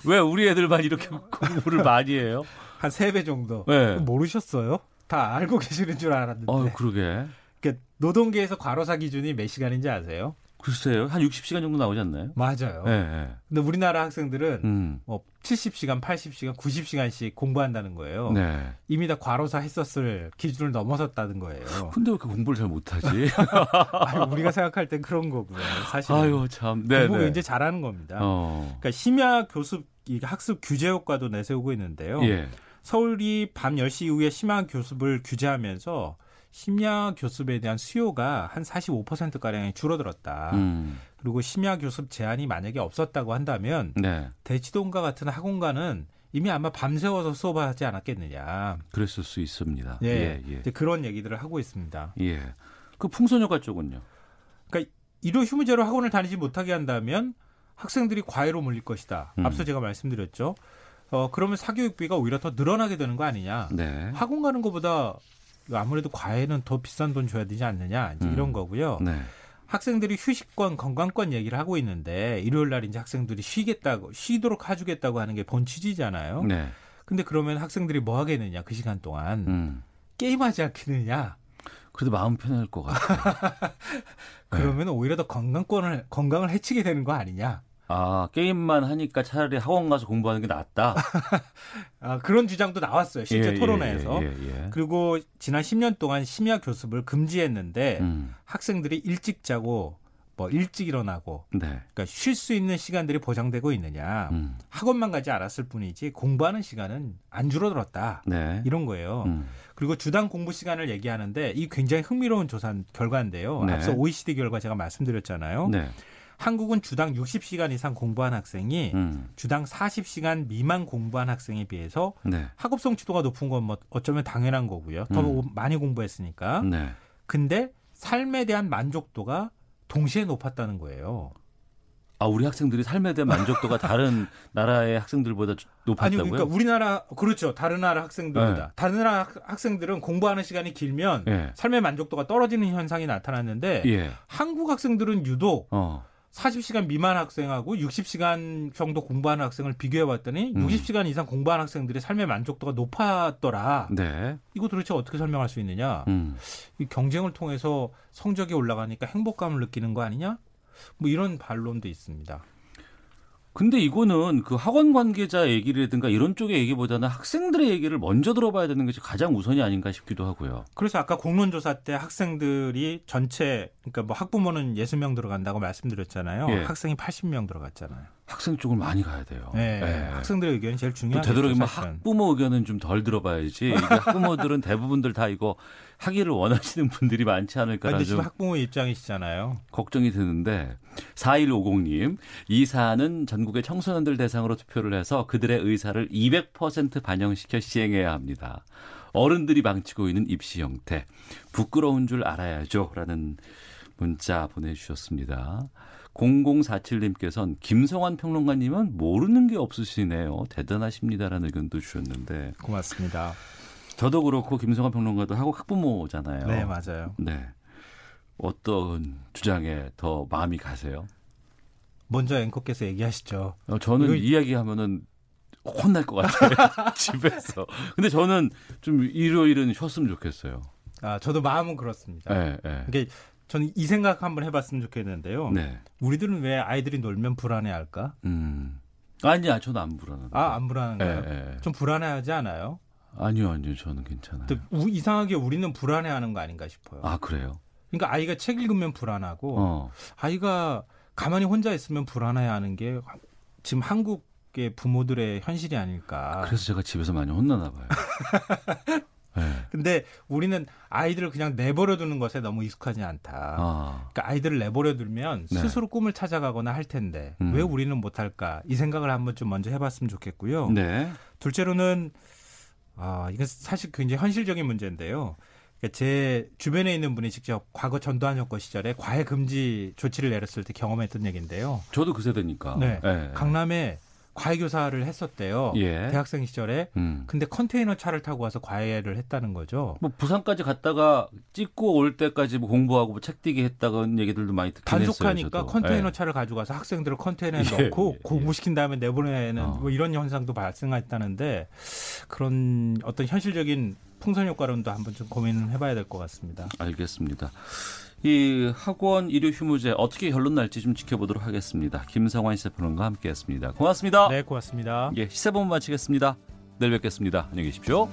왜 우리 애들만 이렇게 공부를 많이 해요? 한 세 배 정도. 네. 모르셨어요? 다 알고 계시는 줄 알았는데. 어, 그러게. 그러니까 노동계에서 과로사 기준이 몇 시간인지 아세요? 글쎄요. 한 육십 시간 정도 나오지 않나요? 맞아요. 네, 네. 근데 우리나라 학생들은 음. 뭐 칠십 시간, 팔십 시간, 구십 시간씩 공부한다는 거예요. 네. 이미 다 과로사 했었을 기준을 넘어섰다는 거예요. 근데 왜 이렇게 공부를 잘 못하지? 아니, 우리가 생각할 땐 그런 거고요. 사실은. 아유, 참. 네, 공부 네. 이제 잘하는 겁니다. 어. 그러니까 심야 교습, 학습 규제 효과도 내세우고 있는데요. 예. 서울이 밤 열 시 이후에 심야 교습을 규제하면서 심야 교습에 대한 수요가 한 사십오 퍼센트가량이 줄어들었다. 음. 그리고 심야 교습 제한이 만약에 없었다고 한다면 네. 대치동과 같은 학원가는 이미 아마 밤새워서 수업하지 않았겠느냐. 그랬을 수 있습니다. 예, 예, 예. 이제 그런 얘기들을 하고 있습니다. 예. 그 풍선효과 쪽은요? 그러니까 일요 휴무제로 학원을 다니지 못하게 한다면 학생들이 과외로 몰릴 것이다. 음. 앞서 제가 말씀드렸죠. 어, 그러면 사교육비가 오히려 더 늘어나게 되는 거 아니냐. 네. 학원 가는 것보다 아무래도 과외는 더 비싼 돈 줘야 되지 않느냐 이제 음. 이런 거고요. 네. 학생들이 휴식권, 건강권 얘기를 하고 있는데 일요일 날 이제 학생들이 쉬겠다고 쉬도록 해주겠다고 하는 게 본 취지잖아요. 네. 근데 그러면 학생들이 뭐 하겠느냐 그 시간 동안 음. 게임하지 않겠느냐. 그래도 마음 편할 것 같아요. 그러면 네. 오히려 더 건강권을 건강을 해치게 되는 거 아니냐. 아, 게임만 하니까 차라리 학원 가서 공부하는 게 낫다. 아, 그런 주장도 나왔어요. 실제 예, 토론회에서. 예, 예, 예. 그리고 지난 십 년 동안 심야 교습을 금지했는데 음. 학생들이 일찍 자고 뭐 일찍 일어나고 네. 그러니까 쉴 수 있는 시간들이 보장되고 있느냐. 음. 학원만 가지 않았을 뿐이지 공부하는 시간은 안 줄어들었다. 네. 이런 거예요. 음. 그리고 주당 공부 시간을 얘기하는데 이 굉장히 흥미로운 조사 결과인데요. 네. 앞서 오이시디 결과 제가 말씀드렸잖아요. 네. 한국은 주당 육십 시간 이상 공부한 학생이 음. 주당 사십 시간 미만 공부한 학생에 비해서 네. 학업 성취도가 높은 건 뭐 어쩌면 당연한 거고요. 더 음. 많이 공부했으니까. 네. 근데 삶에 대한 만족도가 동시에 높았다는 거예요. 아, 우리 학생들이 삶에 대한 만족도가 다른 나라의 학생들보다 높았다고요? 아니, 그러니까 우리나라, 그렇죠. 다른 나라 학생들보다. 네. 다른 나라 학생들은 공부하는 시간이 길면 네. 삶의 만족도가 떨어지는 현상이 나타났는데 예. 한국 학생들은 유독 어. 사십 시간 미만 학생하고 육십 시간 정도 공부하는 학생을 비교해봤더니 음. 육십 시간 이상 공부하는 학생들의 삶의 만족도가 높았더라. 네. 이거 도대체 어떻게 설명할 수 있느냐. 음. 이 경쟁을 통해서 성적이 올라가니까 행복감을 느끼는 거 아니냐. 뭐 이런 반론도 있습니다. 근데 이거는 그 학원 관계자 얘기라든가 이런 쪽의 얘기보다는 학생들의 얘기를 먼저 들어봐야 되는 것이 가장 우선이 아닌가 싶기도 하고요. 그래서 아까 공론조사 때 학생들이 전체, 그러니까 뭐 학부모는 육십 명 들어간다고 말씀드렸잖아요. 예. 학생이 팔십 명 들어갔잖아요. 학생 쪽을 많이 가야 돼요. 네, 네. 학생들의 의견이 제일 중요하죠. 되도록이면 학부모 의견은 좀 덜 들어봐야지. 학부모들은 대부분들 다 이거 하기를 원하시는 분들이 많지 않을까라는. 그런데 지금 학부모의 입장이시잖아요. 걱정이 드는데 사천백오십 님. 이 사안은 전국의 청소년들 대상으로 투표를 해서 그들의 의사를 이백 퍼센트 반영시켜 시행해야 합니다. 어른들이 망치고 있는 입시 형태. 부끄러운 줄 알아야죠. 라는 문자 보내주셨습니다. 공공사칠 님께서는 김성환 평론가님은 모르는 게 없으시네요. 대단하십니다라는 의견도 주셨는데. 고맙습니다. 저도 그렇고 김성환 평론가도 한국 학부모잖아요. 네, 맞아요. 네. 어떤 주장에 더 마음이 가세요? 먼저 앵커께서 얘기하시죠. 저는 이거... 이야기하면은 혼날 것 같아요. 집에서. 근데 저는 좀 일요일은 쉬었으면 좋겠어요. 아, 저도 마음은 그렇습니다. 네, 네. 이게 저는 이 생각 한번 해봤으면 좋겠는데요. 네. 우리들은 왜 아이들이 놀면 불안해할까? 음. 아니야, 저는 안 불안한데. 아, 안 불안한가요? 예, 예. 좀 불안해하지 않아요? 아니요, 아니요, 저는 괜찮아요. 우, 이상하게 우리는 불안해하는 거 아닌가 싶어요. 아, 그래요? 그러니까 아이가 책 읽으면 불안하고 어. 아이가 가만히 혼자 있으면 불안해하는 게 지금 한국의 부모들의 현실이 아닐까. 그래서 제가 집에서 많이 혼나나 봐요. 근데 우리는 아이들을 그냥 내버려두는 것에 너무 익숙하지 않다. 아. 그러니까 아이들을 내버려두면 네. 스스로 꿈을 찾아가거나 할 텐데 음. 왜 우리는 못할까? 이 생각을 한번 좀 먼저 해봤으면 좋겠고요. 네. 둘째로는 아, 이건 사실 굉장히 현실적인 문제인데요. 그러니까 제 주변에 있는 분이 직접 과거 전두환 정권 시절에 과외 금지 조치를 내렸을 때 경험했던 얘기인데요. 저도 그 세대니까. 네. 네. 강남에 과외교사를 했었대요. 예. 대학생 시절에. 음. 근데 컨테이너 차를 타고 와서 과외를 했다는 거죠. 뭐 부산까지 갔다가 찍고 올 때까지 뭐 공부하고 뭐 책 띄기 했다는 얘기들도 많이 듣긴 단속하니까 했어요. 단속하니까 컨테이너에 예. 차를 가지고 가서 학생들을 컨테이너에 예. 넣고 예. 공부시킨 다음에 내보내는 어. 뭐 이런 현상도 발생했다는데 그런 어떤 현실적인 풍선효과론도 한번 좀 고민을 해봐야 될 것 같습니다. 알겠습니다. 이 학원 일요 휴무제 어떻게 결론 날지 좀 지켜보도록 하겠습니다. 김성환 시사평론가와 함께했습니다. 고맙습니다. 네, 고맙습니다. 예, 시사본부 마치겠습니다. 내일 뵙겠습니다. 안녕히 계십시오.